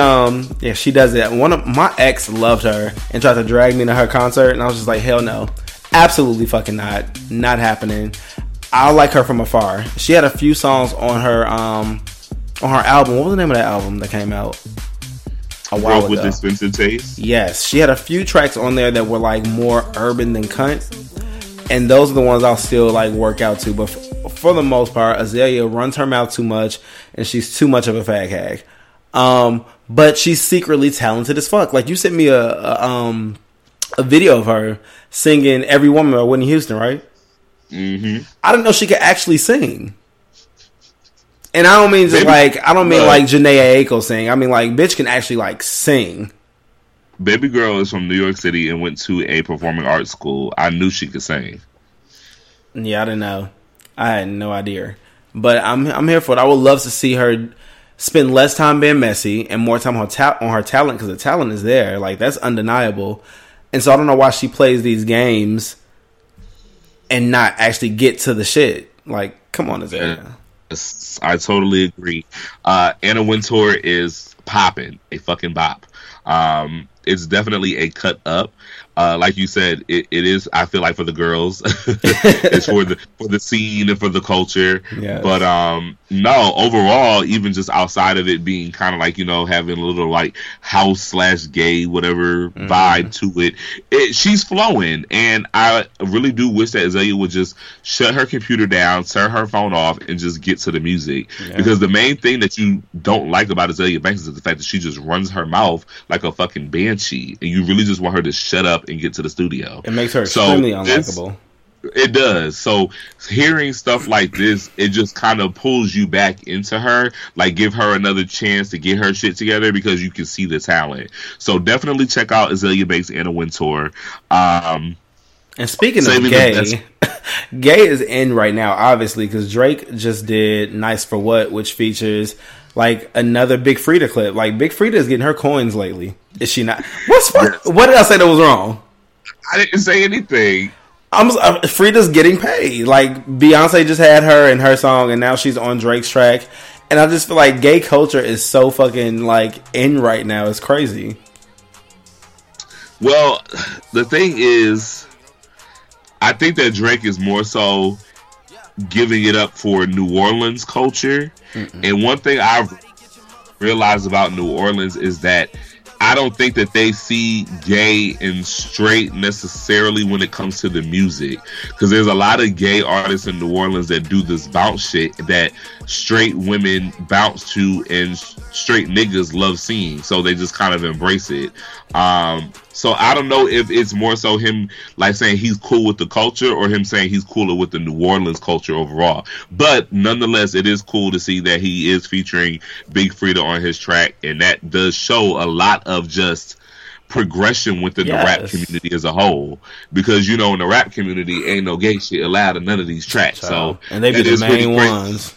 does it. One of my ex loved her and tried to drag me to her concert, and I was just like, hell no, absolutely fucking not happening. I like her from afar. She had a few songs on her album. What was the name of that album that came out a while ago? With Expensive Taste. Yes, she had a few tracks on there that were like more urban than cunt, and those are the ones I'll still like work out to. But for the most part, Azalea runs her mouth too much and she's too much of a fag hag. But she's secretly talented as fuck. Like, you sent me a video of her singing Every Woman by Whitney Houston, right? Mm-hmm. I didn't know she could actually sing. And I don't mean just like Jhené Aiko sing. I mean like bitch can actually like sing. Baby girl is from New York City and went to a performing arts school. I knew she could sing. Yeah, I didn't know. I had no idea. But I'm here for it. I would love to see her spend less time being messy and more time on her talent, because the talent is there. Like, that's undeniable. And so I don't know why she plays these games and not actually get to the shit. Like, come on, Azalea. Yes, I totally agree. Anna Wintour is popping a fucking bop. It's definitely a cut up. Like you said, it is, I feel like, for the girls. It's for the scene and for the culture. Yes. But no, overall, even just outside of it being kind of like, you know, having a little like house slash gay whatever vibe to it, she's flowing. And I really do wish that Azalea would just shut her computer down, turn her phone off, and just get to the music. Yeah. Because the main thing that you don't like about Azalea Banks is the fact that she just runs her mouth like a fucking banshee, and you really just want her to shut up and get to the studio. It makes her extremely unlikable. It does. So hearing stuff like this, it just kind of pulls you back into her, like give her another chance to get her shit together, because you can see the talent. So definitely check out Azalea Banks and Anna Wintour. And speaking of gay is in right now, obviously, because Drake just did Nice for What, which features like another Big Frida clip. Like, Big Frida is getting her coins lately. Is she not? What did I say that was wrong? I didn't say anything. Frida's getting paid. Like, Beyonce just had her in her song, and now she's on Drake's track. And I just feel like gay culture is so fucking like in right now. It's crazy. Well, the thing is, I think that Drake is more so giving it up for New Orleans culture. Mm-mm. And one thing I've realized about New Orleans is that I don't think that they see gay and straight necessarily when it comes to the music, because there's a lot of gay artists in New Orleans that do this bounce shit that straight women bounce to and straight niggas love seeing, so they just kind of embrace it. So I don't know if it's more so him like saying he's cool with the culture, or him saying he's cooler with the New Orleans culture overall. But nonetheless, it is cool to see that he is featuring Big Frida on his track, and that does show a lot of just progression within the rap community as a whole. Because, you know, in the rap community, ain't no gay shit allowed in none of these tracks. So and they be the main ones.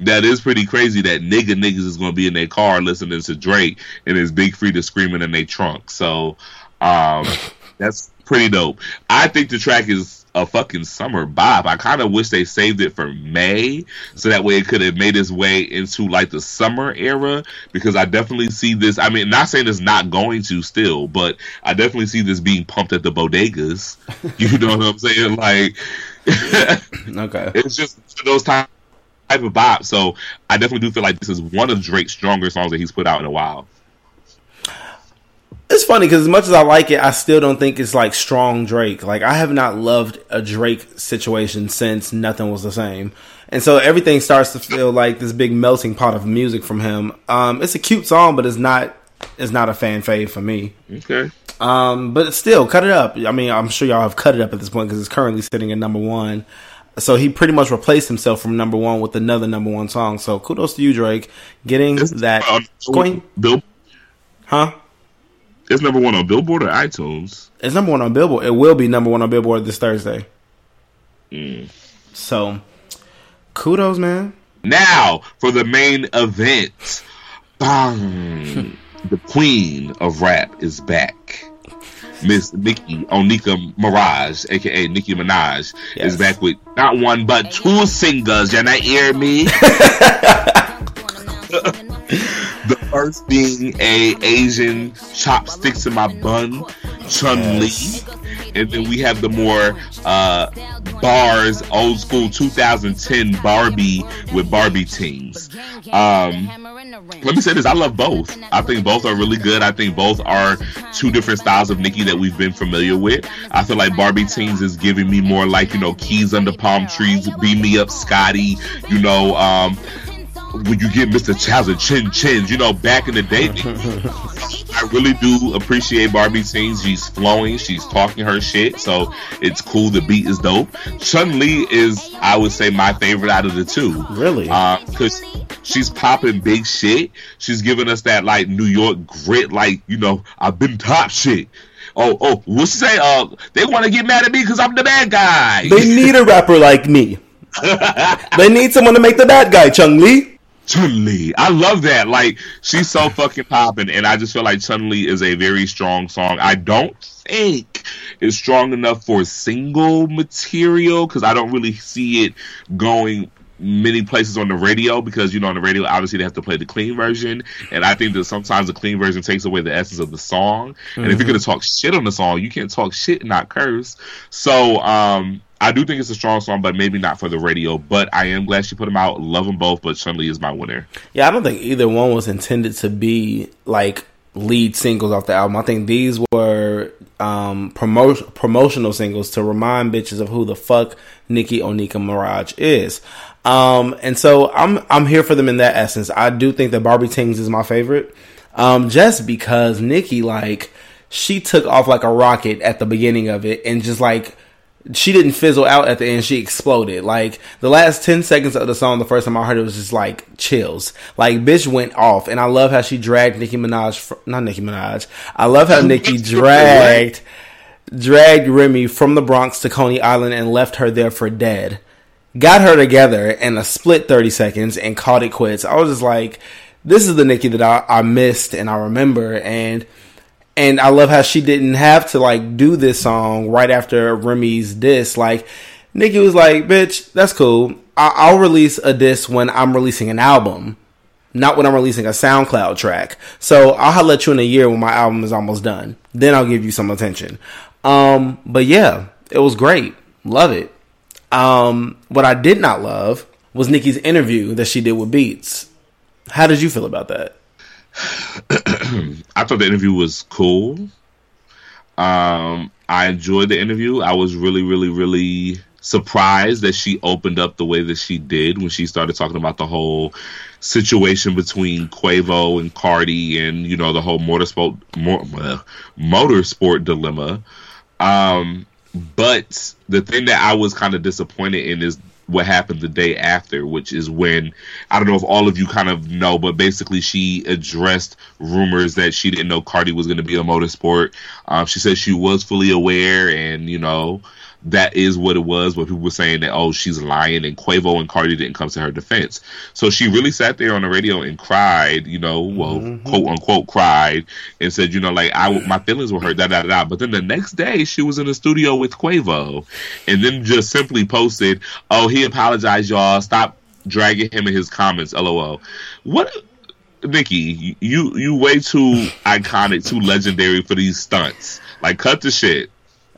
That is pretty crazy that niggas is going to be in their car listening to Drake and his Big Frida screaming in their trunk. So that's pretty dope. I think the track is a fucking summer bop. I kind of wish they saved it for May, so that way it could have made its way into like the summer era, because I definitely see this. I mean, not saying it's not going to still, but I definitely see this being pumped at the bodegas. You know what I'm saying? Like, okay, it's just those type of bop. So I definitely do feel like this is one of Drake's stronger songs that he's put out in a while. It's funny because as much as I like it, I still don't think it's like strong Drake. Like, I have not loved a Drake situation since Nothing Was the Same. And so everything starts to feel like this big melting pot of music from him. It's a cute song, but it's not a fan fave for me. Okay. But still, Cut It Up. I mean, I'm sure y'all have Cut It Up at this point because it's currently sitting at number one. So he pretty much replaced himself from number one with another number one song. So kudos to you, Drake, getting that coin. Huh? It's number one on Billboard or iTunes? It's number one on Billboard. It will be number one on Billboard this Thursday. So, kudos, man. Now, for the main event. Bang. The queen of rap is back. Miss Nicki Onika Mirage, a.k.a. Nicki Minaj, is back with not one, but two singles. Y'all not hear me? The first being a Asian chopsticks in my bun, Chun Li. And then we have the more bars, old school 2010 Barbie with Barbie teams. Let me say this, I love both. I think both are really good. I think both are two different styles of Nicki that we've been familiar with. I feel like Barbie teens is giving me more like, you know, Keys Under Palm Trees, Beam Me Up Scotty, you know, when you get Mr. Chazza Chin Chins, you know, back in the day. I really do appreciate Barbie teens. She's flowing, she's talking her shit, so it's cool. The beat is dope. Chun Li is, I would say, my favorite out of the two. Really? Because she's popping big shit. She's giving us that like New York grit, like, you know, I've been top shit. Oh, what's she say? They want to get mad at me because I'm the bad guy. They need a rapper like me. They need someone to make the bad guy, Chun Li. Chun Li, I love that. Like, she's so fucking popping, and I just feel like Chun Li is a very strong song. I don't think it's strong enough for single material because I don't really see it going many places on the radio because, you know, on the radio obviously they have to play the clean version, and I think that sometimes the clean version takes away the essence of the song. And if you're gonna talk shit on the song, you can't talk shit and not curse. So I do think it's a strong song, but maybe not for the radio. But I am glad she put them out. Love them both, but Chun Li is my winner. Yeah, I don't think either one was intended to be like lead singles off the album. I think these were promotional singles to remind bitches of who the fuck Nicki Onika Mirage is. And so I'm here for them in that essence. I do think that Barbie Tings is my favorite, just because Nicki, like, she took off like a rocket at the beginning of it, and just like, she didn't fizzle out at the end. She exploded. Like, the last 10 seconds of the song, the first time I heard it was just like chills. Like, bitch went off. And I love how she dragged I love how Nicki dragged Remy from the Bronx to Coney Island and left her there for dead. Got her together in a split 30 seconds and called it quits. I was just like, this is the Nicki that I missed and I remember. And I love how she didn't have to, like, do this song right after Remy's diss. Like, Nicki was like, bitch, that's cool. I'll release a diss when I'm releasing an album, not when I'm releasing a SoundCloud track. So I'll holler at you in a year when my album is almost done. Then I'll give you some attention. But yeah, it was great. Love it. What I did not love was Nicki's interview that she did with Beats. How did you feel about that? I thought the interview was cool. I enjoyed the interview. I was really, really, really surprised that she opened up the way that she did when she started talking about the whole situation between Quavo and Cardi and, you know, the whole motorsport dilemma. But the thing that I was kind of disappointed in is what happened the day after, which is when, I don't know if all of you kind of know, but basically she addressed rumors that she didn't know Cardi was going to be a motorsport. She said she was fully aware, and, you know, that is what it was, but people were saying that, oh, she's lying, and Quavo and Cardi didn't come to her defense. So she really sat there on the radio and cried, you know, well, quote unquote cried, and said, you know, like, my feelings were hurt, da-da-da-da. But then the next day, she was in the studio with Quavo, and then just simply posted, oh, he apologized, y'all, stop dragging him in his comments, LOL. What... Nicki, you way too iconic, too legendary for these stunts. Like, cut the shit.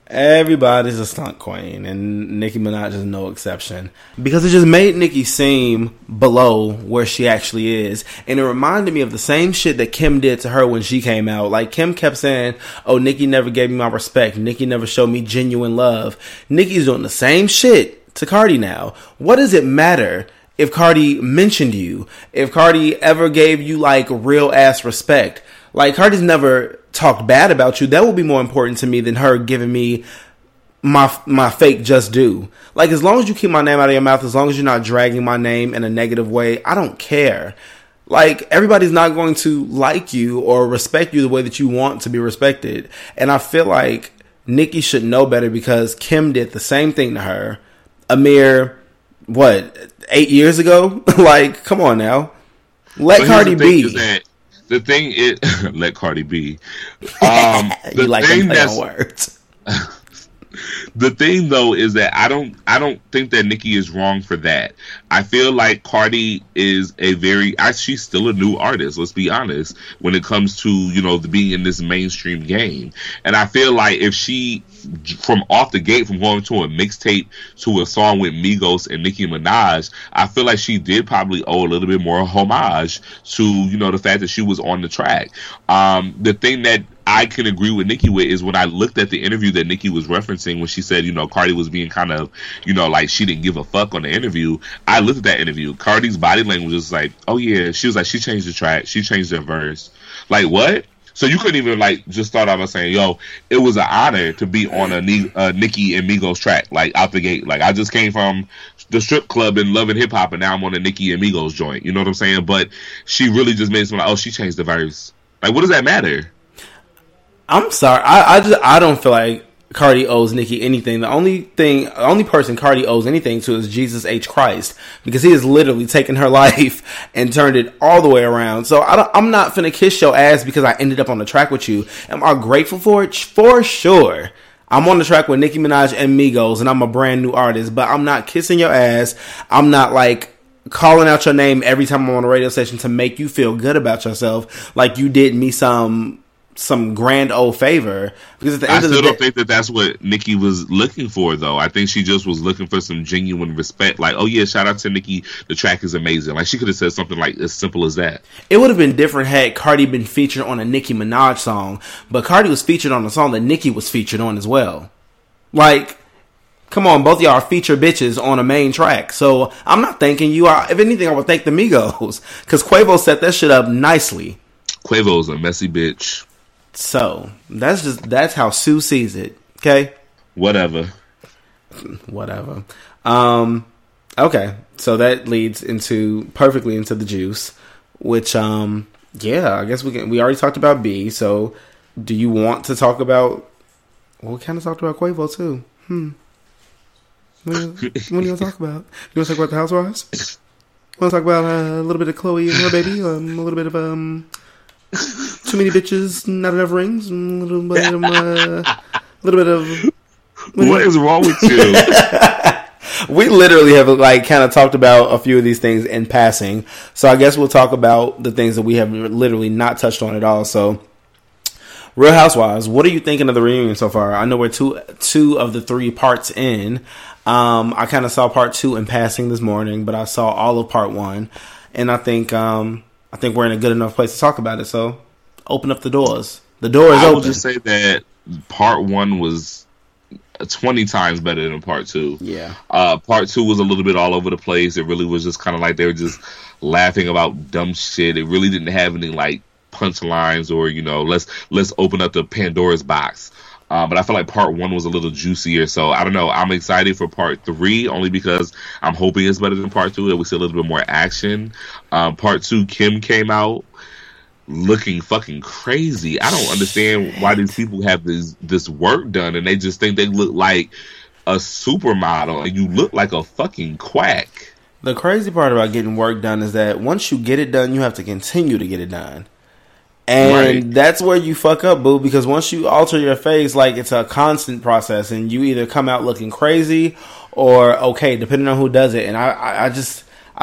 Everybody's a stunt queen, and Nicki Minaj is no exception, because it just made Nicki seem below where she actually is. And it reminded me of the same shit that Kim did to her when she came out. Like, Kim kept saying, oh, Nicki never gave me my respect, Nicki never showed me genuine love. Nicki's doing the same shit to Cardi now. What does it matter if Cardi mentioned you, if Cardi ever gave you like real ass respect? Like, Cardi's never talked bad about you. That would be more important to me than her giving me my fake just due. Like, as long as you keep my name out of your mouth, as long as you're not dragging my name in a negative way, I don't care. Like, everybody's not going to like you or respect you the way that you want to be respected. And I feel like Nicki should know better, because Kim did the same thing to her a mere, 8 years ago? Like, come on now. Let Cardi be. The thing is, let Cardi be. The you like thing that's words. The thing though is that I don't think that Nicki is wrong for that. I feel like Cardi is she's still a new artist, let's be honest, when it comes to, you know, being in this mainstream game. And I feel like if she, from off the gate, from going to a mixtape to a song with Migos and Nicki Minaj, I feel like she did probably owe a little bit more homage to, you know, the fact that she was on the track. The thing that I can agree with Nicki with is when I looked at the interview that Nicki was referencing when she said, you know, Cardi was being kind of, you know, like she didn't give a fuck on the interview. I looked at that interview. Cardi's body language was like, oh yeah, she was like, she changed the track, she changed the verse. Like, what? So you couldn't even like just start off by saying, yo, it was an honor to be on a Nicki and Migos track, like out the gate. Like I just came from the strip club and Love and Hip Hop and now I'm on a Nicki and Migos joint. You know what I'm saying? But she really just made someone like, oh, she changed the verse. Like, what does that matter? I'm sorry. I don't feel like Cardi owes Nicki anything. The only person Cardi owes anything to is Jesus H. Christ, because he has literally taken her life and turned it all the way around. So I'm not finna kiss your ass because I ended up on the track with you. Am I grateful for it? For sure. I'm on the track with Nicki Minaj and Migos, and I'm a brand new artist, but I'm not kissing your ass. I'm not like calling out your name every time I'm on a radio station to make you feel good about yourself, like you did me some grand old favor. Because at the end I still don't think that that's what Nicki was looking for, though. I think she just was looking for some genuine respect. Like, oh yeah, shout out to Nicki. The track is amazing. Like, she could have said something like as simple as that. It would have been different had Cardi been featured on a Nicki Minaj song, but Cardi was featured on a song that Nicki was featured on as well. Like, come on, both of y'all are feature bitches on a main track. So I'm not thanking you. If anything, I would thank the Migos, because Quavo set that shit up nicely. Quavo's a messy bitch. So that's how Sue sees it. Okay. Whatever. Okay. So that leads perfectly into The Juice, which I guess we already talked about B. So do you want to talk about? Well, we kind of talked about Quavo too. What do you want to talk about? You want to talk about the Housewives? You want to talk about a little bit of Chloe and her baby? A little bit of too many bitches, not enough rings. A little bit of. What is wrong with you? We literally have like kind of talked about a few of these things in passing, so I guess we'll talk about the things that we have literally not touched on at all. So, Real Housewives, what are you thinking of the reunion so far? I know we're two of the three parts in. I kind of saw part 2 in passing this morning, but I saw all of part 1, and I think we're in a good enough place to talk about it. So open up the doors. The door is open. I would just say that part 1 was 20 times better than part 2. Yeah. Part 2 was a little bit all over the place. It really was just kind of like they were just laughing about dumb shit. It really didn't have any like punchlines or, you know, let's open up the Pandora's box. But I feel like part 1 was a little juicier. So, I don't know. I'm excited for part 3 only because I'm hoping it's better than part 2. That we see a little bit more action. Part 2, Kim came out looking fucking crazy. I don't understand why these people have this work done and they just think they look like a supermodel. And you look like a fucking quack. The crazy part about getting work done is that once you get it done, you have to continue to get it done. And right. That's where you fuck up, boo, because once you alter your face, like, it's a constant process, and you either come out looking crazy or okay, depending on who does it. And I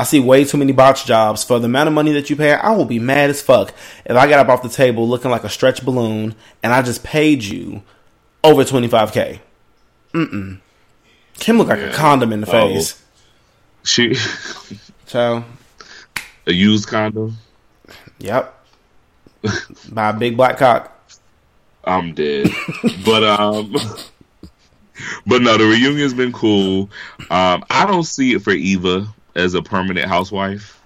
see way too many botch jobs. For the amount of money that you pay, I will be mad as fuck if I got up off the table looking like a stretch balloon and I just paid you over $25,000. Kim looked like a condom in the face. She so a used condom. Yep. By a big black cock. I'm dead. But no, the reunion's been cool. I don't see it for Eva as a permanent housewife.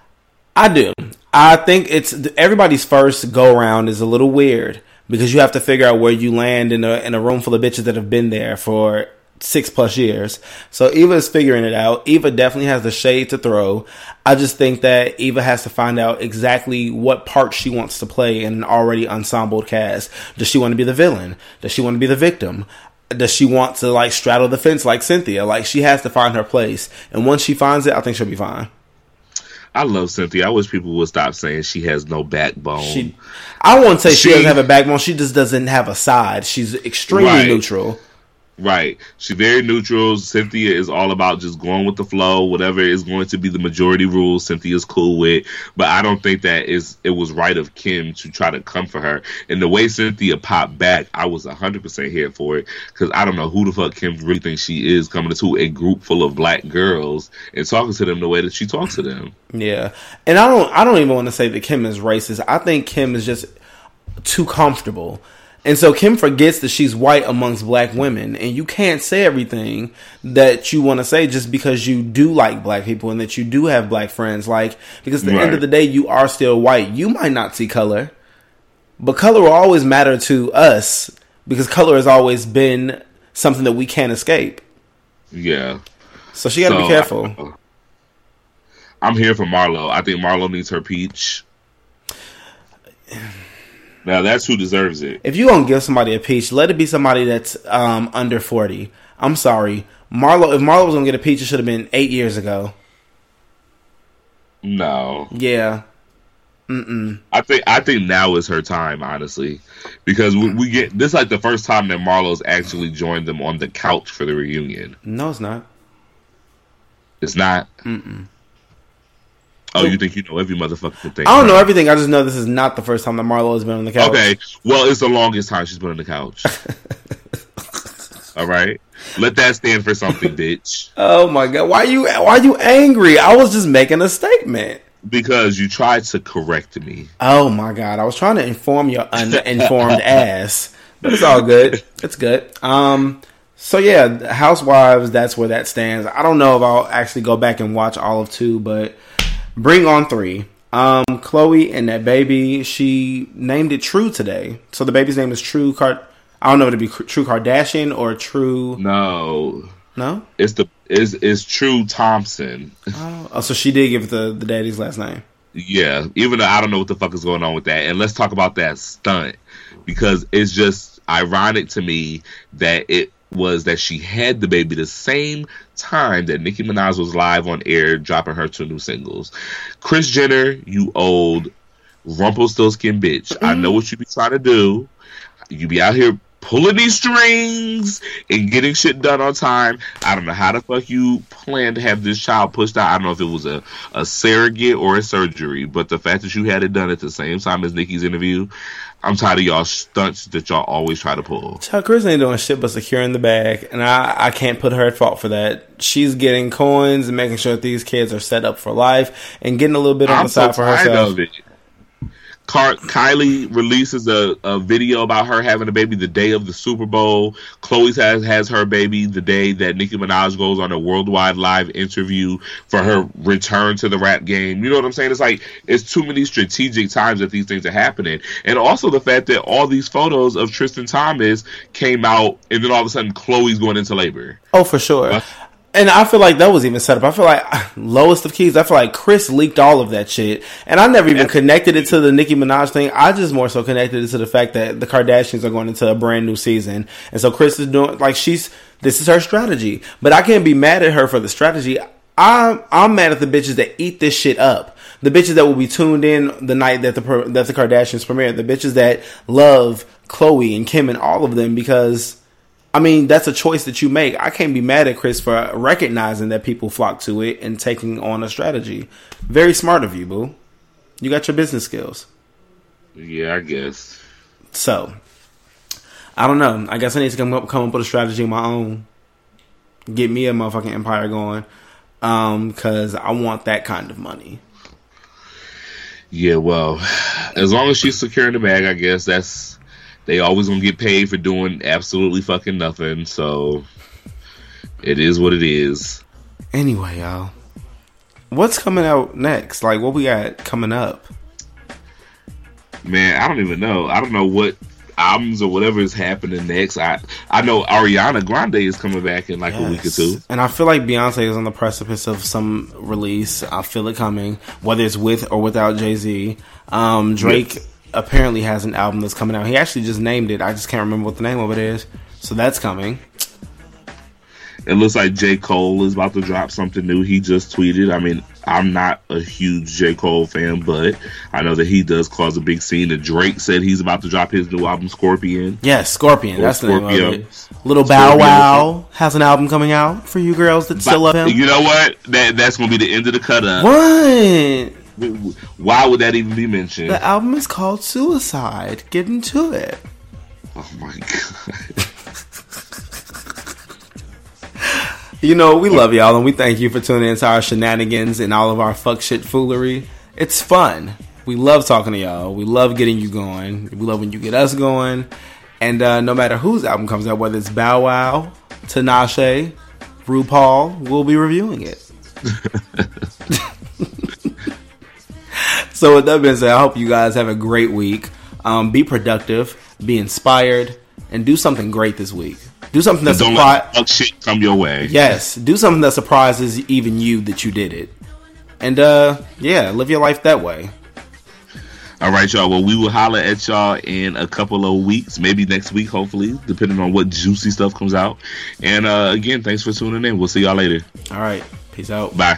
I do. I think it's everybody's first go round is a little weird because you have to figure out where you land in a room full of bitches that have been there for 6+ years. So Eva is figuring it out. Eva definitely has the shade to throw. I just think that Eva has to find out exactly what part she wants to play in an already ensembled cast. Does she want to be the villain? Does she want to be the victim? Does she want to like straddle the fence like Cynthia? Like, she has to find her place. And once she finds it, I think she'll be fine. I love Cynthia. I wish people would stop saying she has no backbone. I won't say she doesn't have a backbone. She just doesn't have a side. She's extremely neutral. Right. She's very neutral. Cynthia is all about just going with the flow. Whatever is going to be the majority rule, Cynthia's cool with. But I don't think that it was right of Kim to try to come for her. And the way Cynthia popped back, I was 100% here for it. Because I don't know who the fuck Kim really thinks she is, coming to a group full of black girls and talking to them the way that she talks to them. Yeah. And I don't even want to say that Kim is racist. I think Kim is just too comfortable. And so Kim forgets that she's white amongst black women, and you can't say everything that you want to say just because you do like black people and that you do have black friends. Like, because at the end of the day, you are still white. You might not see color, but color will always matter to us because color has always been something that we can't escape. Yeah. So she got to be careful. I'm here for Marlo. I think Marlo needs her peach. Now, that's who deserves it. If you're going to give somebody a peach, let it be somebody that's under 40. I'm sorry. Marlo. If Marlo was going to get a peach, it should have been 8 years ago. No. Yeah. Mm-mm. I think now is her time, honestly. Because we get... This is like the first time that Marlo's actually joined them on the couch for the reunion. No, it's not. It's not? Mm-mm. Oh, you think you know every motherfucking thing? I don't know everything. I just know this is not the first time that Marlo has been on the couch. Okay. Well, it's the longest time she's been on the couch. All right? Let that stand for something, bitch. Oh, my God. Why you angry? I was just making a statement. Because you tried to correct me. Oh, my God. I was trying to inform your uninformed ass. But it's all good. It's good. So, yeah, Housewives, that's where that stands. I don't know if I'll actually go back and watch all of 2, but... Bring on 3. Chloe and that baby, she named it True today. So the baby's name is True I don't know if it'd be True Kardashian or True... No. No? It's True Thompson. Oh, so she did give the daddy's last name. Yeah, even though I don't know what the fuck is going on with that. And let's talk about that stunt. Because it's just ironic to me that it was that she had the baby the same time that Nicki Minaj was live on air dropping her 2 new singles. Kris Jenner, you old Rumpelstiltskin bitch. I know what you be trying to do. You be out here pulling these strings and getting shit done on time. I don't know how the fuck you plan to have this child pushed out. I don't know if it was a surrogate or a surgery, but the fact that you had it done at the same time as Nicki's interview, I'm tired of y'all stunts that y'all always try to pull. Child, Chris ain't doing shit but securing the bag, and I can't put her at fault for that. She's getting coins and making sure that these kids are set up for life and getting a little bit on the side for herself. Kylie releases a video about her having a baby the day of the Super Bowl. Chloe has her baby the day that Nicki Minaj goes on a worldwide live interview for her return to the rap game. You know what I'm saying? It's like, it's too many strategic times that these things are happening. And also the fact that all these photos of Tristan Thomas came out and then all of a sudden Chloe's going into labor. Oh, for sure. And I feel like that was even set up. I feel like, lowest of keys, I feel like Chris leaked all of that shit. And I never even connected it to the Nicki Minaj thing. I just more so connected it to the fact that the Kardashians are going into a brand new season. And so Chris is doing, like, this is her strategy. But I can't be mad at her for the strategy. I'm mad at the bitches that eat this shit up. The bitches that will be tuned in the night that the Kardashians premiere. The bitches that love Khloe and Kim and all of them because... I mean, that's a choice that you make. I can't be mad at Chris for recognizing that people flock to it and taking on a strategy. Very smart of you, boo. You got your business skills. Yeah, I guess. So, I don't know. I guess I need to come up with a strategy of my own. Get me a motherfucking empire going. Because I want that kind of money. Yeah, well, as long as she's securing the bag, I guess that's... They always gonna get paid for doing absolutely fucking nothing, so it is what it is. Anyway, y'all, what's coming out next? Like, what we got coming up? Man, I don't even know. I don't know what albums or whatever is happening next. I know Ariana Grande is coming back in like a week or 2. And I feel like Beyonce is on the precipice of some release. I feel it coming, whether it's with or without Jay-Z. Drake... Yes. Apparently has an album that's coming out. He actually just named it. I just can't remember what the name of it is. So that's coming. It looks like J. Cole is about to drop something new. He just tweeted. I mean, I'm not a huge J. Cole fan, but I know that he does cause a big scene. And Drake said he's about to drop his new album, Scorpion. Yes, Scorpion. That's the name of it. Little Bow Wow has an album coming out for you girls that still love him. You know what? That's going to be the end of the cut-up. What? Why would that even be mentioned? The album is called Suicide. Get into it. Oh, my God. You know, we love y'all, and we thank you for tuning into our shenanigans and all of our fuck shit foolery. It's fun. We love talking to y'all. We love getting you going. We love when you get us going. And no matter whose album comes out, whether it's Bow Wow, Tinashe, RuPaul, we'll be reviewing it. So with that being said, I hope you guys have a great week. Be productive. Be inspired. And do something great this week. Do something that surprises shit come your way. Yes, do something that surprises even you that you did it, and yeah, live your life that way. All right, y'all. Well, we will holler at y'all in a couple of weeks, maybe next week, hopefully, depending on what juicy stuff comes out. And again, thanks for tuning in. We'll see y'all later. All right, peace out. Bye.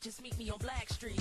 Just meet me on Black Street.